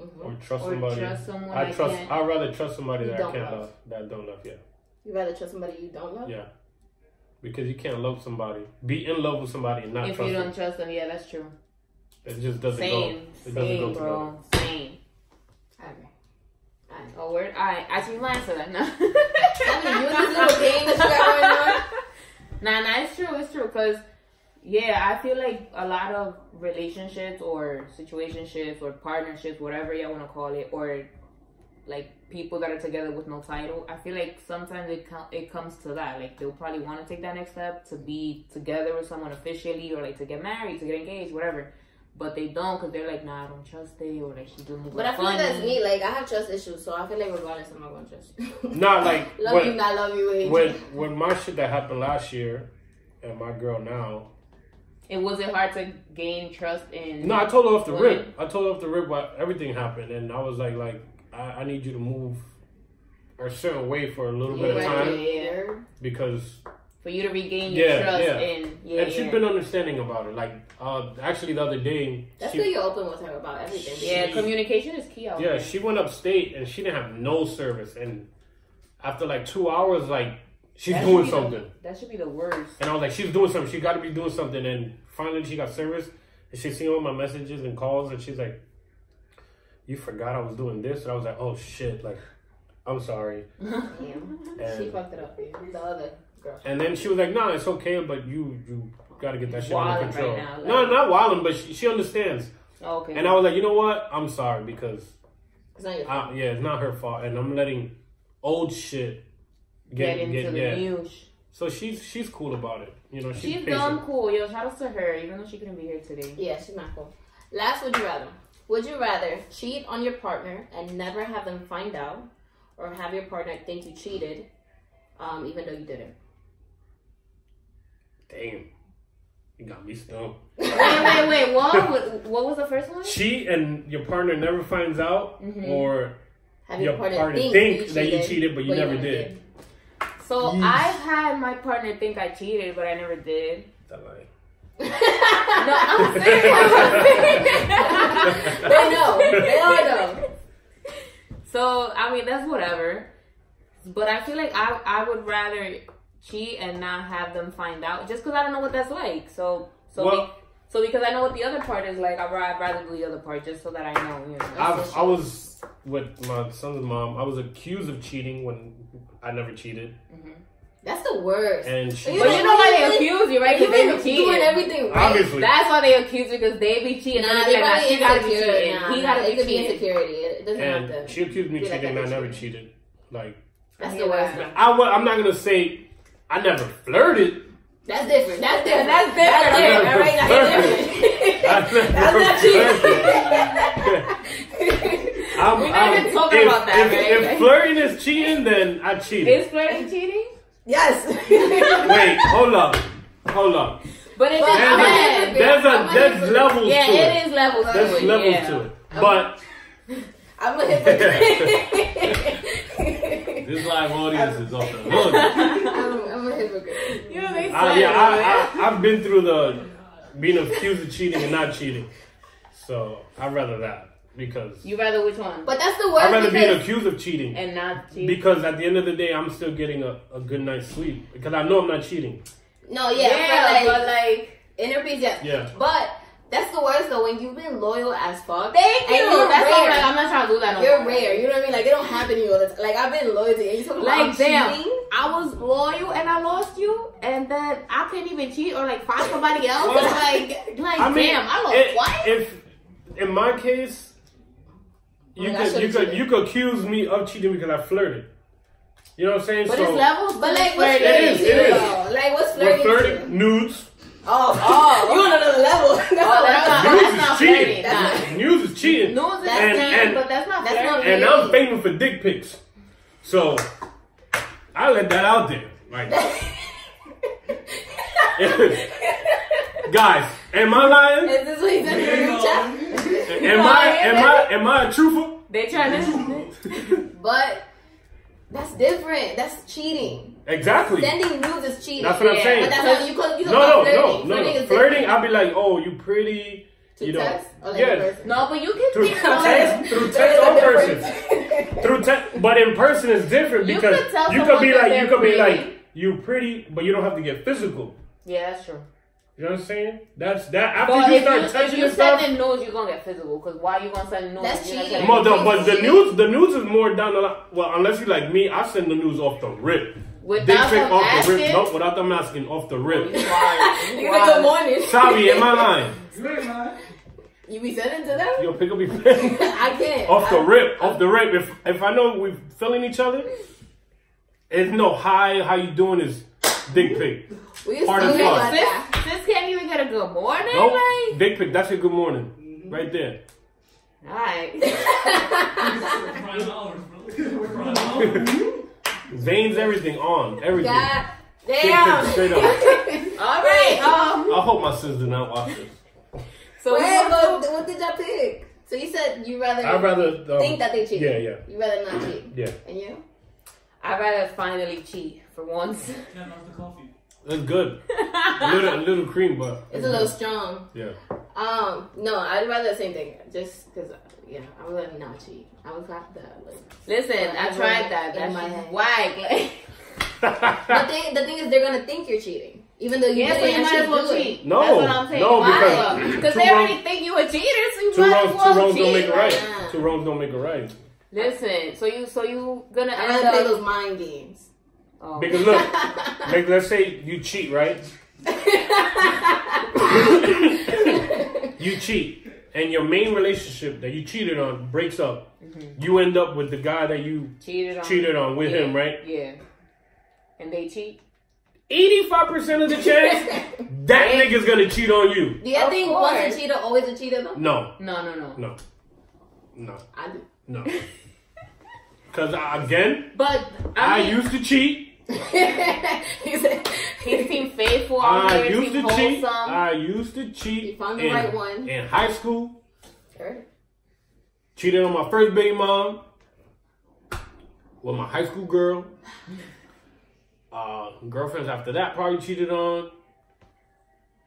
Mm-hmm. Or trust or somebody. Trust someone I, I trust, can't, I'd rather trust somebody that I can't love. love, that I don't love, yeah. You'd rather trust somebody you don't love? Yeah. Because you can't love somebody, be in love with somebody and not if trust them. If you don't them. trust them, yeah, that's true. It just doesn't Same. go. It Same, doesn't go bro. Together. Same. Oh, word? I I see my answer that. No. I mean, you this little game that you got going on. Nah, nah, it's true, it's true. Because, yeah, I feel like a lot of relationships or situationships or partnerships, whatever y'all want to call it, or, like, people that are together with no title, I feel like sometimes it, com it comes to that. Like, they'll probably want to take that next step to be together with someone officially or, like, to get married, to get engaged, whatever. But they don't because they're like, nah, I don't trust it, or like she doing it. But I feel like that's me. Like I have trust issues, so I feel like regardless, I'm not gonna trust you. Not like love when, you, not love you. When when my shit that happened last year, and my girl now, it wasn't hard to gain trust in. No, I told her off the women. rip. I told her off the rip why everything happened, and I was like, like I, I need you to move a certain way for a little yeah, bit of time yeah. because for you to regain your yeah, trust. Yeah. And, yeah, and she's yeah. been understanding about it. Like, uh, actually, the other day... That's she, what you're open with her about everything. She, yeah, communication is key out Yeah, there. She went upstate and she didn't have no service. And after like two hours, like, she's that doing something. The, that should be the worst. And I was like, she's doing something. She got to be doing something. And finally, she got service. And she's seen all my messages and calls. And she's like, you forgot I was doing this. And I was like, oh, shit. Like, I'm sorry. Damn. She fucked it up for you. The other... Girl. And then she was like, "No, nah, it's okay, but you you gotta get that shit under control." Right now, like, no, not wilding, but she, she understands. Oh, okay. And I was like, you know what? I'm sorry because it's not your fault. I, yeah, it's not her fault, and I'm letting old shit get, get into get, the yeah. new. So she's she's cool about it, you know. She's, she's dumb cool. Yo, shout out to her, even though she couldn't be here today. Yeah, she's not cool. Last, would you rather? Would you rather cheat on your partner and never have them find out, or have your partner think you cheated, um, even though you didn't? Damn, you got me stoned. wait, wait, wait. What? What was the first one? Cheat and your partner never finds out, mm-hmm. or have your partner, partner think, think you that cheated, you cheated, but you never, you never did. did. So yes. I've had my partner think I cheated, but I never did. That's a lie. No, I'm serious. I'm serious. They know. They all know. So I mean, that's whatever. But I feel like I I would rather cheat and not have them find out, just because I don't know what that's like. So, so, well, be, so because I know what the other part is like, I'd rather do the other part just so that I know. You know I, I was with my son's mom. I was accused of cheating when I never cheated. Mm-hmm. That's the worst. And she, you, but you know why they accuse you, right? Because they be cheating. Doing everything right. Obviously. That's why they accuse you, because they be cheating. Nah, they like, she gotta be cheating. Nah, he gotta nah, be, it could be insecurity. It doesn't and have to. She accused me of cheating, and I never cheated. Like that's the worst. I, I I'm not gonna say. I never flirted. That's different. That's different. That's different. That's different. That's cheating. We're not I'm, even talking if, about that, if, right? If flirting is cheating, then I cheated. Is flirting cheating? Yes. Wait, hold up. Hold up. But it's there's, there's, a, there's levels yeah, to it. Yeah, it is levels to it. There's levels yeah. to it. But... I'm a hypocrite. This live audience I'm, is off the hook. I'm, I'm a hypocrite. You know what I mean? Yeah, I, I, I've been through the being accused of cheating and not cheating. So I'd rather that because... You rather which one? But that's the worst. I'd rather be accused of cheating. And not cheating. Because at the end of the day, I'm still getting a, a good night's sleep. Because I know I'm not cheating. No, yeah. yeah but like... Inner peace, yeah. yeah. But... That's the worst though, when you've been loyal as fuck. Thank you. And you're that's rare. Like, I'm not trying to do that no You're more. Rare. You know what I mean? Like, it don't happen to you all the time. Like, I've been loyal to you. You talking about cheating? Like, damn, I was loyal and I lost you, and then I couldn't even cheat or like find somebody else. Well, like, like I mean, damn, I lost it, what? If in my case, you like, could you could cheated. you could accuse me of cheating because I flirted. You know what I'm saying? But so, it's levels. But like, what's flirting? It is. It is. Like, what's flirting? We're flirting nudes. Oh, oh, you on another level. That's, oh, not, that's, not, news that's not cheating. That's news not. Is cheating. News is cheating, but that's not that's not And I'm famous for dick pics. So, I let that out there. Like, guys, am I lying? Is this what he said in the group chat? Am I, am I, am I a truther? They trying to. But, that's different. That's cheating. Exactly. Sending nudes is cheating. That's what I'm saying. But that's how you call, you call no, no, flirting. No, no, flirting, no. Flirting, I'll be like, oh, you pretty. To you text? Know, like yes. No, but you can through text. Through text or person. Through text. But in person is different because you could be like, you could be like, you pretty, but you don't have to get physical. Yeah, that's true. You know what I'm saying? That's that. After but you start you, touching if you stuff, sending nudes, you're gonna get physical. Cause why you gonna send nudes? That's cheating. But the nudes, the nudes is more down the line. Well, unless you like me, I send the nudes off the rip. Without them off asking? The rip. Nope, without them asking, off the rip. You're like, good morning. Sorry, am I lying? You be sending to them? Yo, pick up your pen. I can't. Off I, the rip, I, off I, the rip. If if I know we're feeling each other, it's no hi, how you doing is dick pic. We part of fun. Sis, sis can't even get a good morning? Nope. Like? Dick pic, that's your good morning. Mm-hmm. Right there. All right. We're running over. Veins, everything on, everything. God damn. Straight up. All right. Um, I hope my sis did not watch this. So wait, what, what did y'all pick? So you said you rather. I rather um, think that they cheat. Yeah, yeah. You rather not cheat. Yeah. And you? I rather finally cheat for once. Yeah, not the coffee. It's good. A little, a little cream, but it's, it's a little good. Strong. Yeah. Um, no, I'd rather the same thing. Just because, yeah, I would like not cheat. I would clap that. Like, listen, I, I tried that. That's my head. Why? the thing, the thing is, they're gonna think you're cheating, even though you, yeah, so you might as well cheat. No, that's what I'm saying. No, why? Because because they already wrong, think you a cheater. So you two might wrongs, as well two wrongs cheat. Don't make it right. Yeah. Two wrongs don't make it right. Listen, so you, so you gonna I end up play those mind games. Oh. Because look, like, let's say you cheat, right? You cheat, and your main relationship that you cheated on breaks up. Mm-hmm. You end up with the guy that you cheated on, cheated on with, yeah, him, right? Yeah. And they cheat? eighty-five percent of the chance, that nigga's gonna cheat on you. Do you think once a cheater, always a cheater though? No. No, no, no. No. No. I do. No. Because, again, but I, mean, I used to cheat. He said, he seemed faithful. I used to wholesome. cheat. I used to cheat. You found the in, right one. In high school. Sure. Cheated on my first baby mom. With my high school girl. Uh, girlfriends after that probably cheated on.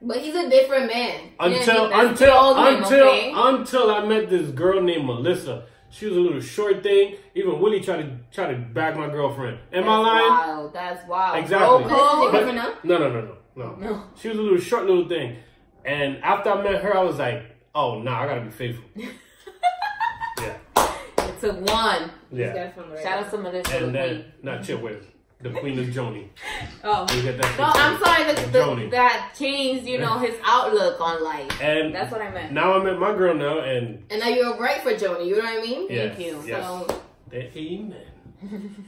But he's a different man. Until yeah, until until okay? until I met this girl named Melissa. She was a little short thing. Even Willie tried to try to bag my girlfriend. Am That's I lying? Wild. That's wild. Exactly. Bro, but, no, no, no, no, no, no. She was a little short little thing. And after I met her, I was like, oh no, nah, I gotta be faithful. Yeah. It's a one. Yeah. Right. Shout out to Melissa. And then, not chill with. The Queen of Joni. Oh. That no, I'm sorry that, the, that changed, you know, his outlook on life. And that's what I meant. Now I'm at my girl now, and... And now you're right for Joni, you know what I mean? Yes, thank you. Yes. So... Amen.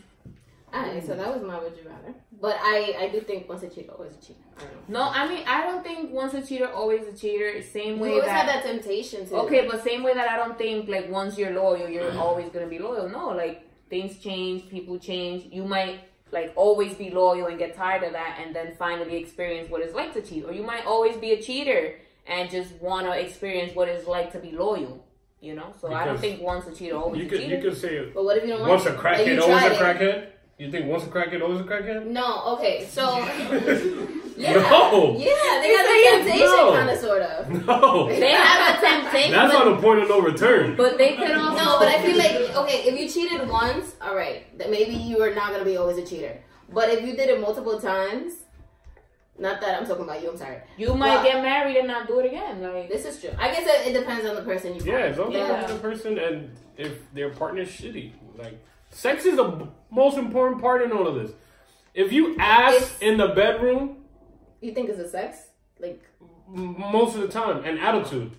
Alright, so that was my would you rather. But I, I do think once a cheater, always a cheater. I don't know. No, I mean, I don't think once a cheater, always a cheater. Same way that... You always have that temptation to... Okay, but same way that I don't think, like, once you're loyal, you're always going to be loyal. No, like, things change, people change. You might... like always be loyal and get tired of that and then finally experience what it's like to cheat. Or you might always be a cheater and just want to experience what it's like to be loyal, you know? So because I don't think once a cheater, always you could, a cheater. You could say but what if you don't once like a crackhead, always a crackhead. You think once a crackhead, always a crackhead? No, okay, so... yeah. No! Yeah, they got a temptation, no. kind of, sort of. No! They have a temptation. That's but, on the point of no return. But they could also... No, but I feel like, okay, if you cheated once, all right, then maybe you are not going to be always a cheater. But if you did it multiple times... Not that I'm talking about you, I'm sorry. You might well, get married and not do it again. Like this is true. I guess it, it depends on the person you Yeah, it's all depends on the person and if their partner's shitty. Like... Sex is the most important part in all of this. If you ass it's, in the bedroom... You think it's a sex? Like... Most of the time. An attitude.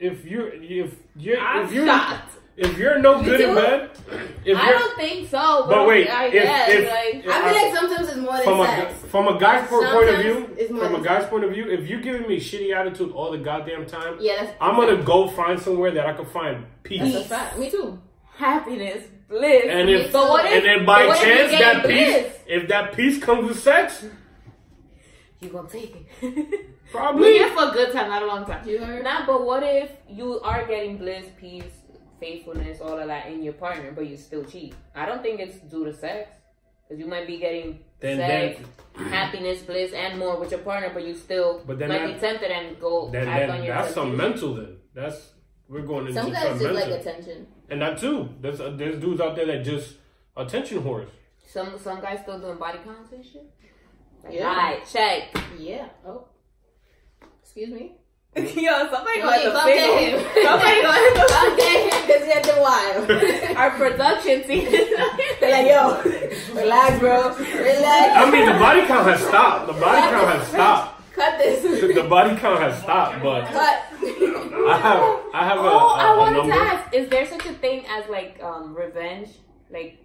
If you're... If you're... I'm if you're, shocked. If you're no you good do? in bed... If I don't think so. But, but wait. I, guess, if, if, like, if, if I feel I, like sometimes it's more than from sex. A, from a guy's sometimes point of view... From a guy's sex. point of view, if you're giving me shitty attitude all the goddamn time... Yeah, I'm going to go find somewhere that I can find peace. That's a fact. Me too. Happiness, bliss. And if so what if, and then by what chance if that bliss? peace, if that peace comes with sex, you gonna take it. Probably. We here for a good time, not a long time. You heard? Nah, but what if you are getting bliss, peace, faithfulness, all of that in your partner, but you still cheat? I don't think it's due to sex, because you might be getting then sex, then, happiness, bliss, and more with your partner, but you still but then might that, be tempted and go then, act then, on your. That's some mental. Then that's. We're going into some guys do like attention, and that too. There's uh, there's dudes out there that just attention whores. Some some guys still doing body counts and shit. Like, yeah. Right, check. Yeah. Oh. Excuse me. Yo, somebody go at the fiddle. Somebody go at the fiddle. Okay, because you're the wild. Our production team. They're like, yo, relax, bro. Relax. I mean, the body count has stopped. The body count has stopped. Cut this. The, the body count has stopped, but cut. I have. I have. Oh, a, a, I wanted a number. to ask: is there such a thing as like um, revenge? Like,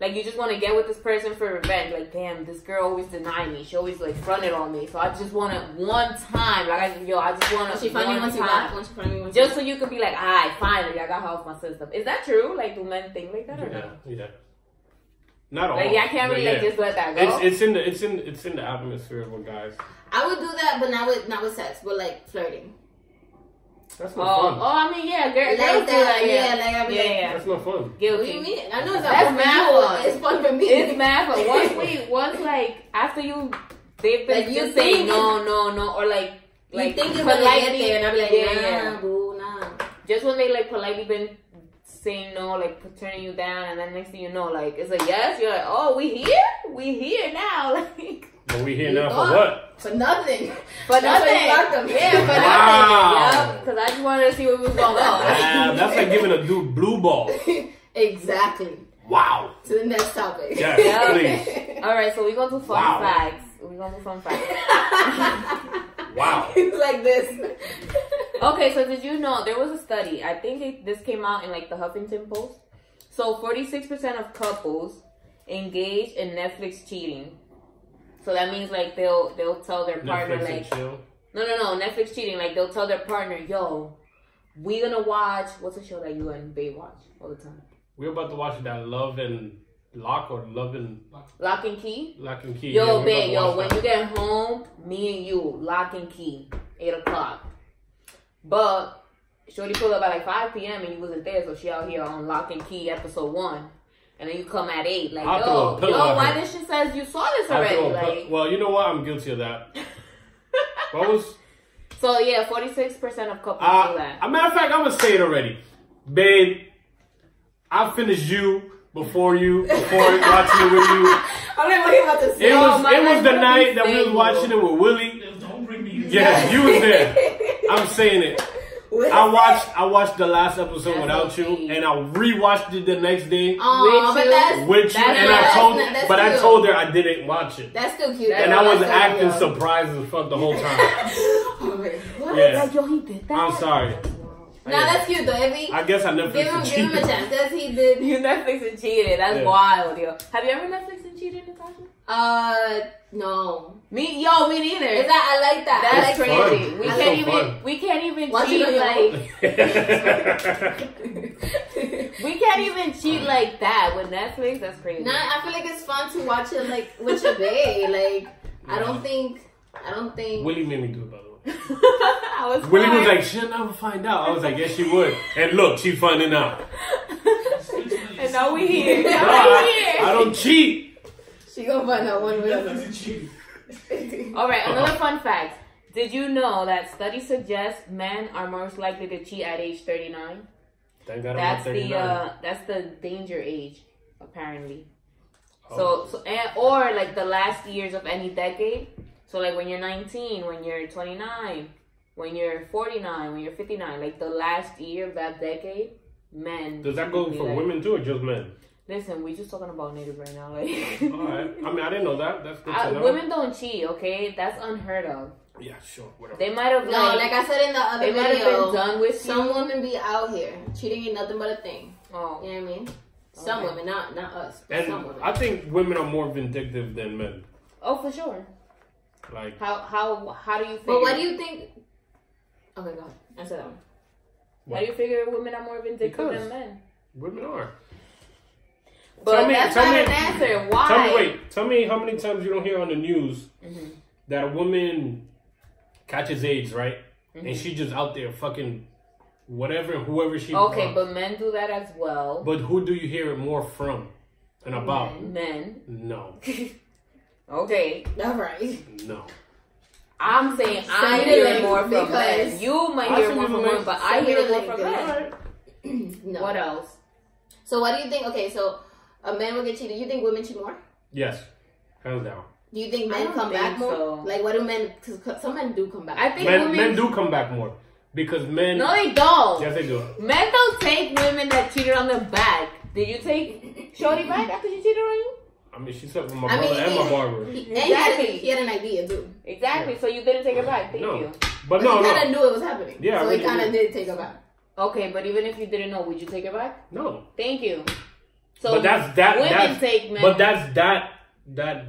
like you just want to get with this person for revenge? Like, damn, this girl always denied me. She always like fronted on me. So I just want to one time. Like, I, yo, I just want to. She found me once you got. Once you found me once. Just so you could be like, alright, finally, I got her off my system. Is that true? Like, do men think like that or yeah, not? Yeah. Not all. Like, yeah, I can't really yeah. like, just let that go. It's, it's in the it's in it's in the atmosphere of guys. I would do that, but not with not with sex, but like flirting. That's no oh, fun. Oh, I mean, yeah, girl, like that, yeah, yeah, like I mean, yeah, yeah. That's no fun. Guilty. What do you mean? I know it's that's mad fun. It's fun for me. It's mad fun. Once we, once like after you, they've been like, just saying no, no, no, or like, like you think you're gonna get there, and I'm like, yeah, nah, yeah, boo, nah. Just when they like politely been saying no, like turning you down, and then next thing you know, like it's a yes. You're like, oh, we here, we here now, like. But we here now for gone. What? For nothing. For nothing. Yeah, for wow. nothing. Because yeah, I just wanted to see what was going on. Wow, that's like giving a dude blue ball. Exactly. Wow. To the next topic. Yes, yeah, please. All right, so we go to fun wow. facts. We go to fun facts. Wow. It's like this. Okay, so did you know there was a study? I think it, this came out in like the Huffington Post. So forty-six percent of couples engage in Netflix cheating. So that means like they'll they'll tell their partner Netflix like chill. no no no Netflix cheating, like they'll tell their partner, yo, we gonna watch what's a show that you and Babe watch all the time. We're about to watch that Love and Lock or Love and Lock and Key. Lock and Key. Yo, yeah, Babe, yo, when that. you get home, me and you Lock and Key, eight o'clock. But shorty pulled up at like five P M and you wasn't there, so she out here on Lock and Key episode one. And then you come at eight, like, yo, yo, why did she says you saw this already? Like, well, you know what? I'm guilty of that. What was? So, yeah, forty-six percent of couples uh, do that. As a matter of fact, I'm going to say it already. Babe, I finished you before you, before watching it with you. I don't know what he about to say. It was, oh, it was the night that we was watching it with Willie. Don't bring me here. Yeah, you was there. I'm saying it. I watched that? I watched the last episode that's without okay. you, and I rewatched it the next day oh, with, but that's, with you. That's and not, I told, that's not, that's but cute. I told her I didn't watch it. That's still cute. And that's I was acting so surprised as fuck the whole time. What? Yeah. Like, yo, he did that. I'm sorry. No, yeah. that's cute though. Every, I guess I Netflix give him, give him a chance. That's he did. You Netflix and cheated. That's yeah. wild, yo. Have you ever Netflix and cheated, Natasha? Uh, no. Me, yo, me neither. Is that I like that. That's, that's crazy. Fun. We that's can't so even. Fun. We can't even Once cheat you know like. We can't even cheat like that with Netflix. That's crazy. Nah, I feel like it's fun to watch it like with your bae. Like, yeah. I don't think. I don't think. Willie made me do it, by the way. I was Willie was like, she'll never find out. I was like, yes, she would. And look, she's finding out. And now we here. No, I, I don't cheat. She gonna find out one way. All right, another fun fact. Did you know that studies suggest men are most likely to cheat at age thirty-nine? Thank God that's I'm not thirty-nine. The uh, that's the danger age, apparently. Oh. So so and, or like the last years of any decade. So, like, when you're nineteen, when you're twenty-nine, when you're forty-nine, when you're fifty-nine, like, the last year of that decade, men... Does that go for like, women, too, or just men? Listen, we're just talking about natives right now. Like, all right. I mean, I didn't know that. That's good I, Women don't cheat, okay? That's unheard of. Yeah, sure. Whatever. They might have... No, like, like I said in the other they video, might have been done with some you. women be out here. Cheating ain't nothing but a thing. Oh. You know what I mean? Some okay. women, not, not us. And some women. I think women are more vindictive than men. Oh, for sure. Like how how how do you figure? But what do you think? Okay, go ahead. Answer that one. What? Why do you figure women are more vindictive than men? Women are. But tell me, that's tell not me, an answer. Why? Tell me, wait. Tell me how many times you don't hear on the news mm-hmm. that a woman catches AIDS, right? Mm-hmm. And she just out there fucking whatever, whoever she. Okay, from. But men do that as well. But who do you hear it more from and about? Men. No. Okay, all right. No, I'm saying I hear more from men. You might hear more from women, but I hear more from men. No. What else? So, what do you think? Okay, so a man will get cheated. You think women cheat more? Yes, hands down. Do you think men come back more? Like, what do men? Because some men do come back. I think men men do come back more because men. No, they don't. Yes, they do. Men don't take women that cheated on them back. Did you take shorty back after she cheated on you? I mean, she slept with my brother I mean, and my barber. Exactly. He, he had an idea, too. Exactly. Yeah. So you didn't take her back. Thank no. you. But, but no, you kind of no. knew it was happening. Yeah. So I mean, he kind of did take her back. Okay, but even if you didn't know, would you take her back? No. Thank you. So but that's that. Women that's, take men. But that's that that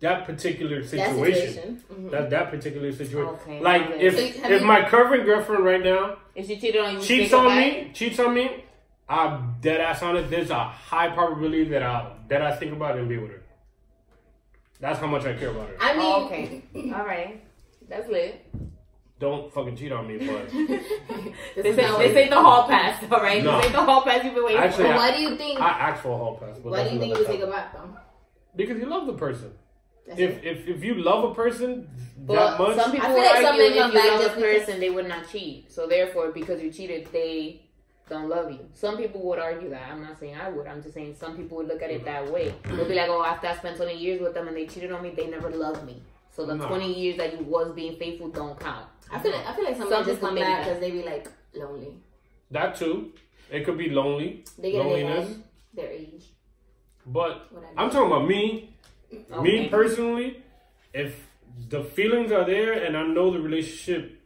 that particular situation. That situation. Mm-hmm. that, that particular situation. Okay. Like okay. if so you, if you, my current girlfriend right now, if she cheated on you, cheats on me, cheats on me. I'm dead ass on it. There's a high probability that I'll dead ass think about it and be with her. That's how much I care about her. I mean, oh, okay, all right, that's lit. don't fucking cheat on me, but this ain't, this ain't the hall pass, all right? No. This ain't the hall pass you've been waiting Actually, for. I, why do you think? I asked for a hall pass. But why do you think you would take a back though? Because you love the person. That's if, if if you love a person but that much, some people I feel like some men come back just because person, they would not cheat. So therefore, because you cheated, they don't love you. Some people would argue that. I'm not saying I would. I'm just saying some people would look at it that way. They'll be like, oh, after I spent twenty years with them and they cheated on me, they never loved me. So the no. twenty years that you was being faithful don't count. I feel like, I feel like some, some people just come back because they be like lonely. That too. It could be lonely. They get loneliness. Their age. But I'm talking about me. Okay. Me personally, if the feelings are there and I know the relationship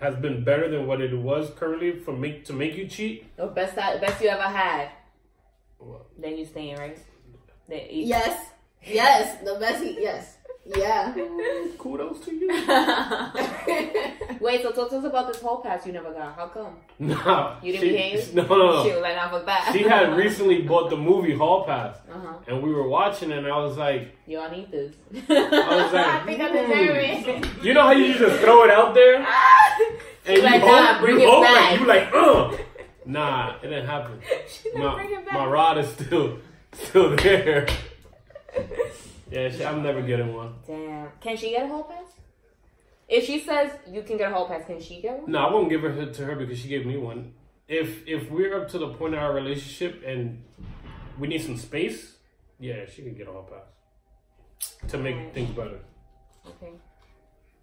has been better than what it was currently for me to make you cheat. The best I, best you ever had. What? Then you staying, right? Yes. Yes. The best. He, yes. Yeah. Kudos to you. Wait, so talk to us about this hall pass you never got. How come? Nah. You didn't behave? No, no, no. She was like, nah, fuck that. She had recently bought the movie Hall Pass. Uh-huh. And we were watching it and I was like, y'all need this. I was like, I think I deserve it. You know how you just throw it out there? And you like, hope, nah, bring you it back. Like, you like, ugh. Nah, it didn't happen. My, bring it back. My rod is still, still there. Yeah, she, I'm never getting one. Damn. Can she get a hall pass? If she says you can get a hall pass, can she get one? No, I won't give it to her because she gave me one. If if we're up to the point of our relationship and we need some space, yeah, she can get a hall pass to make right. things better. Okay.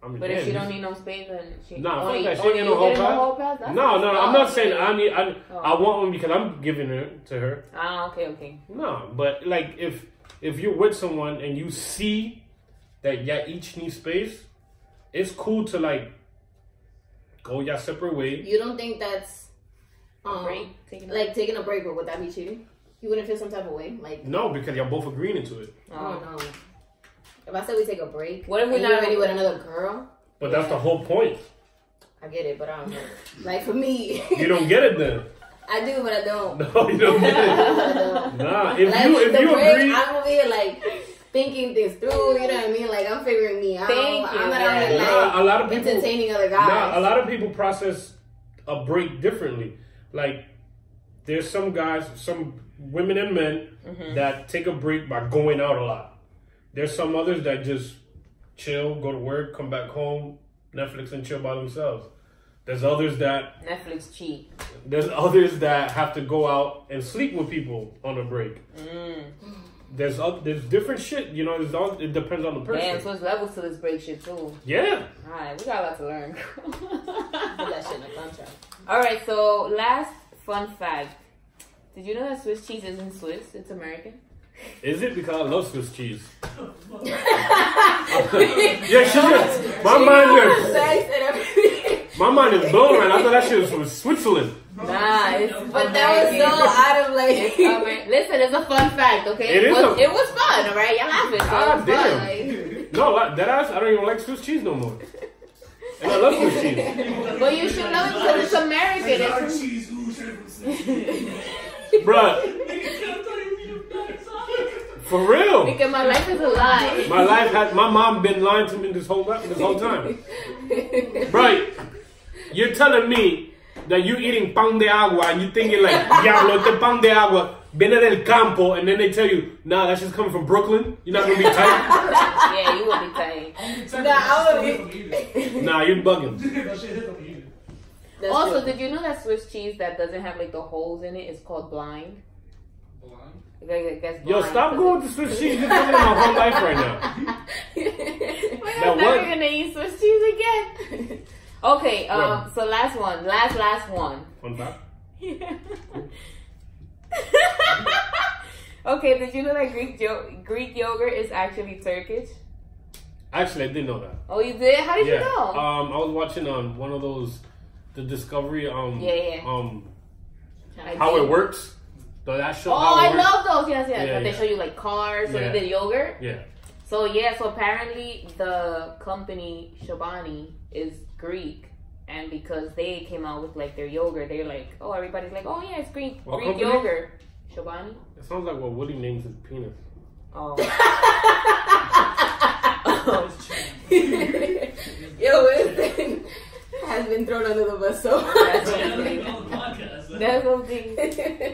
I mean, but man, if she don't need no space, then she... Nah, fuck that. She ain't getting no hall pass. Hall pass? No, no, no. I'm not saying I need... I, oh. I want one because I'm giving it to her. Ah, okay, okay. No, but like if... If you're with someone and you see that y'all each need space, it's cool to like go y'all separate ways. You don't think that's um, break, taking like taking a break, but would that be cheating? You wouldn't feel some type of way, like no, because y'all both agreeing to it. Oh no! If I said we take a break, what if we're not already with another girl? But that's the whole point. I get it, but I don't know. Like for me, you don't get it then. I do, but I don't. No, you don't get it. Nah, if like, you, if the you break, agree... I'm over here, like, thinking things through, you know what I mean? Like, I'm figuring me out. Thank I'm you, not out here, like, nah, a lot of people, entertaining other guys. Nah, a lot of people process a break differently. Like, there's some guys, some women and men mm-hmm. that take a break by going out a lot. There's some others that just chill, go to work, come back home, Netflix and chill by themselves. There's others that... Netflix cheat. There's others that have to go out and sleep with people on a break. Mm. There's up, there's different shit, you know, it's all, it depends on the person. Damn, so it's levels to this break shit too. Yeah. All right, we got a lot to learn. Put that shit in the contract. All right, so last fun fact. Did you know that Swiss cheese isn't Swiss? It's American? Is it? Because I love Swiss cheese. Yeah, she just... My mind is... My mind is blown right now. I thought that shit was Switzerland. Nah, it's, but that was so out of like. Right. Listen, it's a fun fact, okay? It, it, is was, a... it was fun, all right? Y'all laughing. So ah, damn. Like... No, like, that ass, I don't even like Swiss cheese no more. And I love Swiss cheese. But you should love it because it's American. It's cheese, bruh. For real? Because my life is a lie. My life has, my mom been lying to me this whole, this whole time. Right. You're telling me that you're eating pan de agua and you're thinking like, diablo, este pan de agua viene del campo, and then they tell you, nah, that shit's coming from Brooklyn. You're not gonna be tight. Yeah, you would be tight. Nah, I would be. Nah, you're bugging. Also, did you know that Swiss cheese that doesn't have like the holes in it is called blind? Blind? Yo, stop going to Swiss cheese. You're talking about my whole life right now. We're never gonna eat Swiss cheese again. Okay, um, right. So last one, last, last one. Fun fact? Yeah. Okay, did you know that Greek yo Greek yogurt is actually Turkish? Actually, I didn't know that. Oh, you did? How did yeah. you know? Um, I was watching um one of those, the Discovery um yeah, yeah. um I how did. It works. So that show. Oh, I works. Love those. Yes, yes. Yeah, so yeah. They show you like cars. So yeah. You did yogurt. Yeah. So yeah, so apparently the company Chobani is Greek, and because they came out with like their yogurt, they're like, oh, everybody's like, oh yeah, it's Greek, what Greek company? Yogurt, Chobani. It sounds like what Willie names his penis. Oh. Yo, listen, has been thrown under the bus, so that's something. That's something.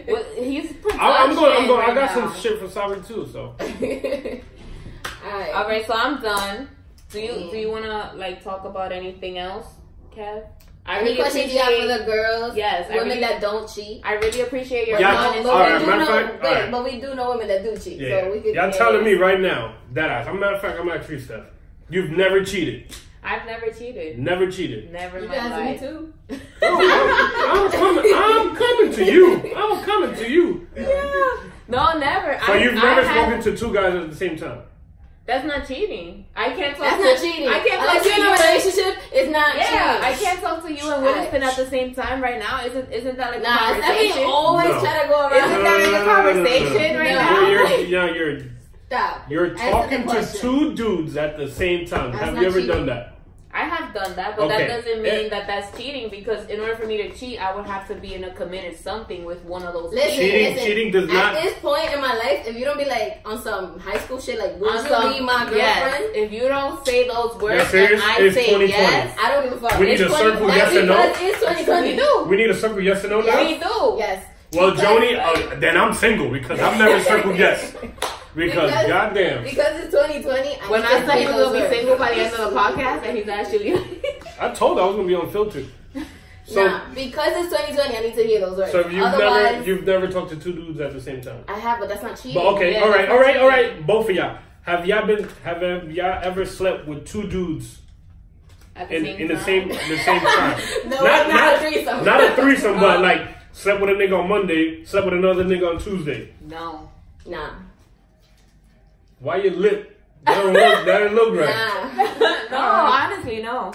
Well, he's I, I'm going. I'm going. Right I got now. some shit from Sovereign too. So. All right. All right. So I'm done. Do you mm. do you want to like talk about anything else, Kev? I Any really questions you have for the girls? Yes. Women really, that don't cheat. I really appreciate your yeah, honest. All right, matter of fact, know, all right. But we do know women that do cheat. Yeah, so yeah. we could. Y'all telling me right now that I, as a matter of fact, I'm like you, Steph. You've never cheated. I've never cheated. Never cheated. Never in my life. You guys, me too. No, I'm, I'm coming. I'm coming to you. I'm coming to you. Yeah. No, never. So I, you've never I spoken had... to two guys at the same time. That's not cheating. I can't talk. That's to, not cheating. I can't talk to you in a relationship. It's not. Yeah, cheating. I can't talk to you and Williston at the same time right now. Isn't isn't that like nah, a conversation? Nah, always no. try to go around. Isn't that like a conversation right now? You're, you're, you're, Stop. You're talking to two dudes at the same time. That's have you ever cheating. done that? I have done that, but okay. that doesn't mean it, that that's cheating, because in order for me to cheat, I would have to be in a committed something with one of those. Listen, cheating, listen, cheating does not. At this point in my life, if you don't be like on some high school shit, like would you some, be my girlfriend? Yes. If you don't say those words, yeah, and I it's say yes, I don't give a fuck. We need a circle yes and no. It's twenty twenty. We do. We need a circle yes and no now. We do. Yes. Well, because, Joni, uh, then I'm single because I've never circled yes. Because, because goddamn. Because it's twenty twenty. I when I said he was going to be single by the end of the podcast, and he's actually. I told her I was going to be unfiltered. So, nah, because it's twenty twenty, I need to hear those words. So you've Otherwise, never you've never talked to two dudes at the same time. I have, but that's not cheating. But okay, yeah, all right, all right, all right. Both of y'all, have y'all been? Have y'all ever slept with two dudes at the in, same in the same the same time? No, not, not, not a threesome. Not a threesome, but like slept with a nigga on Monday, slept with another nigga on Tuesday. No, nah. Why your lip? That don't look, that don't look right. Nah. No, honestly, no.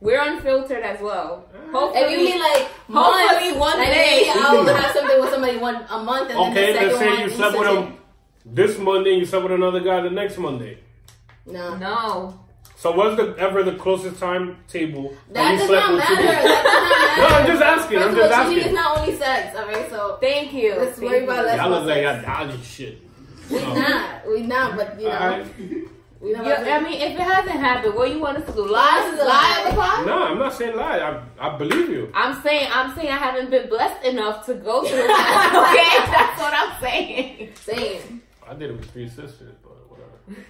We're unfiltered as well. Hopefully, if you mean like hopefully months, one like day I will have something with somebody one a month, and okay, then the second let's say you slept with him this Monday, and you slept with another guy the next Monday. No, no. So what's the ever the closest timetable that, that you slept with? That does not matter. No, I'm just asking. First I'm just asking. Cheating is not only sex. All right, so thank you. Let's worry about less. Y'all look like y'all dodgy shit. We oh. not, we not, but you know, right. we not. I mean, if it hasn't happened, what you want us to do? Lie, lie, lie at the pod? No, I'm not saying lie. I, I believe you. I'm saying, I'm saying, I haven't been blessed enough to go through that. Okay, that's what I'm saying. Same. I did it with three sisters, but whatever.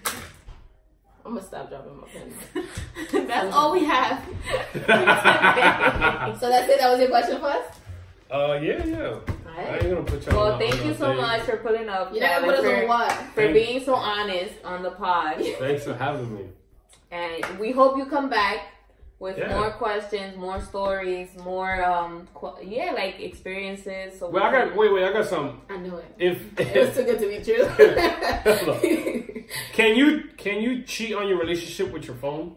I'm gonna stop dropping my pen. That's all we have. So that's it. That was your question for us. Uh, yeah, yeah. I ain't gonna put y'all well, on thank you so things. much for pulling up. You're not gonna put us on what? For thanks. being so honest on the pod. Thanks for having me. And we hope you come back with yeah. more questions, more stories, more um, qu yeah, like experiences. So wait, I got wait, wait, I got something. I knew it. If it was too good to be true. Can you can you cheat on your relationship with your phone?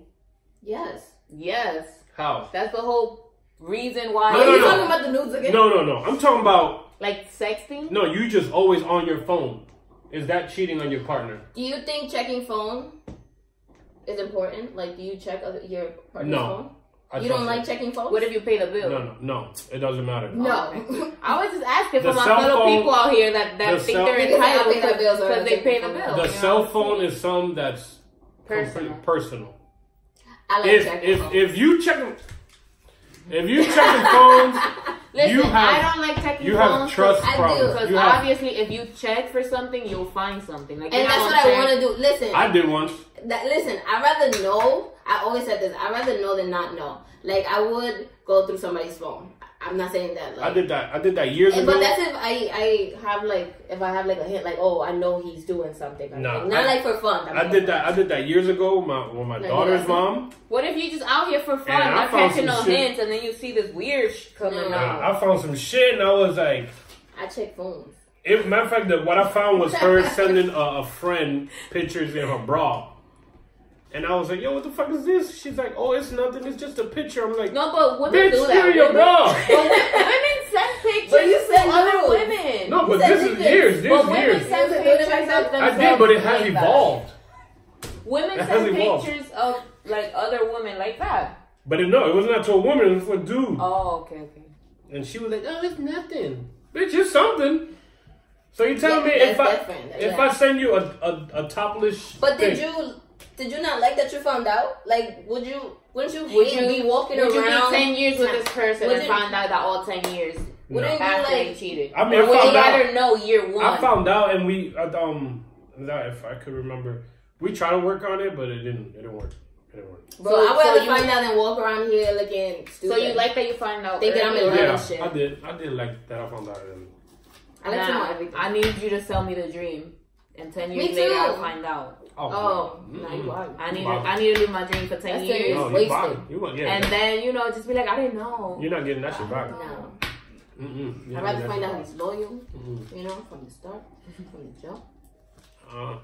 Yes. Yes. How? That's the whole reason why. No, no, Are you no. talking about the nudes again? No, no, no. I'm talking about. Like sexting? No, you just always on your phone. Is that cheating on your partner? Do you think checking phone is important? Like, do you check other, your partner's no, phone? I you don't like it. checking phones? What if you pay the bill? No, no, no. It doesn't matter. No. Okay. I was just asking for my fellow phone, people out here that, that the think they're entitled because, the because they pay the bill. The you know? cell phone is some that's personal. personal. I like if, checking if, phones. If you check, if you checking phones... Listen, you have, I don't like checking you phones. Have trust I problems. do. Because obviously, have... if you check for something, you'll find something. Like, and that's what check. I want to do. Listen. I did once. That, listen, I'd rather know. I always said this. I'd rather know than not know. Like, I would go through somebody's phone. I'm not saying that. Like, I did that. I did that years and, ago. But that's if I, I have, like, if I have, like, a hint, like, oh, I know he's doing something. No, not, I, like, for fun. I did that. I did that years ago with my, with my no, daughter's mom. What if you just out here for fun, and not catching no shit. hints, and then you see this weird shit coming no. out? I found some shit, and I was like... I check phones. It, matter of fact, the, what I found was her sending a, a friend pictures in her bra. And I was like, yo, what the fuck is this? She's like, oh, it's nothing. It's just a picture. I'm like, no, but women bitch, do that. Bitch, your bra. Women send pictures but you said to other women. No, but this is years. This is years. Send pictures of I did, but it has evolved. Women send pictures of, like, other women like that. But it, no, it wasn't to a woman. It was for a dude. Oh, okay, okay. And she was like, oh, it's nothing. Bitch, it's something. So you tell yeah, me if I, if yeah. I send you a, a, a topless But did thing, you... Did you not like that you found out? Like, would you? Wouldn't you, would you be walking would around? Would you be ten years with this person would and you, find out that all ten years wouldn't no. you like cheated? I mean, I would you rather know year one? I found out, and we um, that if I could remember, we tried to work on it, but it didn't. It didn't work. It didn't work. Bro, so, I would so rather you find out than walk around here looking stupid. So you like that you find out? Thinking I'm in love and shit. I did. I did like that I found out. Early. I like to know everything. I need you to sell me the dream, and ten years later I'll find out. Oh, oh mm-hmm. no, you are. I need to, I need to do my dream for ten That's years. No, you you and that. Then you know, just be like, I didn't know. You're not getting that shit back. No. Mm-mm. I'd rather find out who's loyal. Mm-hmm. You know, from the start, from the jump. Uh,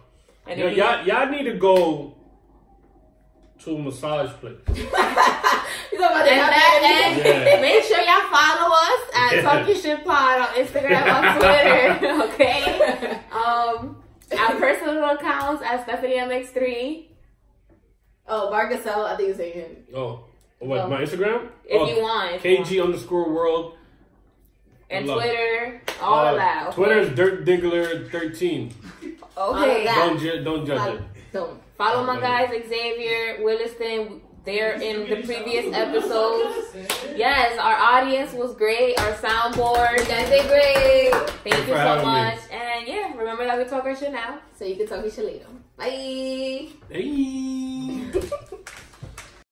and yo, y'all, y'all need to go to a massage place. You know, and that, and yeah. Make sure y'all follow us at yeah. Talking Shit Pod on Instagram, on Twitter, okay? Um, our personal accounts at Stephanie M X three. Oh, Bargazell, I think you're saying him. Oh, what, so, my Instagram? If oh, you want. K G underscore world. And Twitter, all uh, of that. Okay? Twitter's Dirt Diggler thirteen. Okay. Don't, ju don't judge follow, it. Don't. Follow my guys, Xavier Williston. They're in the previous episodes. Yes, our audience was great. Our soundboard, you guys did great. Thank you so much. Me. And yeah, remember that we talk our shit now, so you can talk your shit later. Bye. Bye.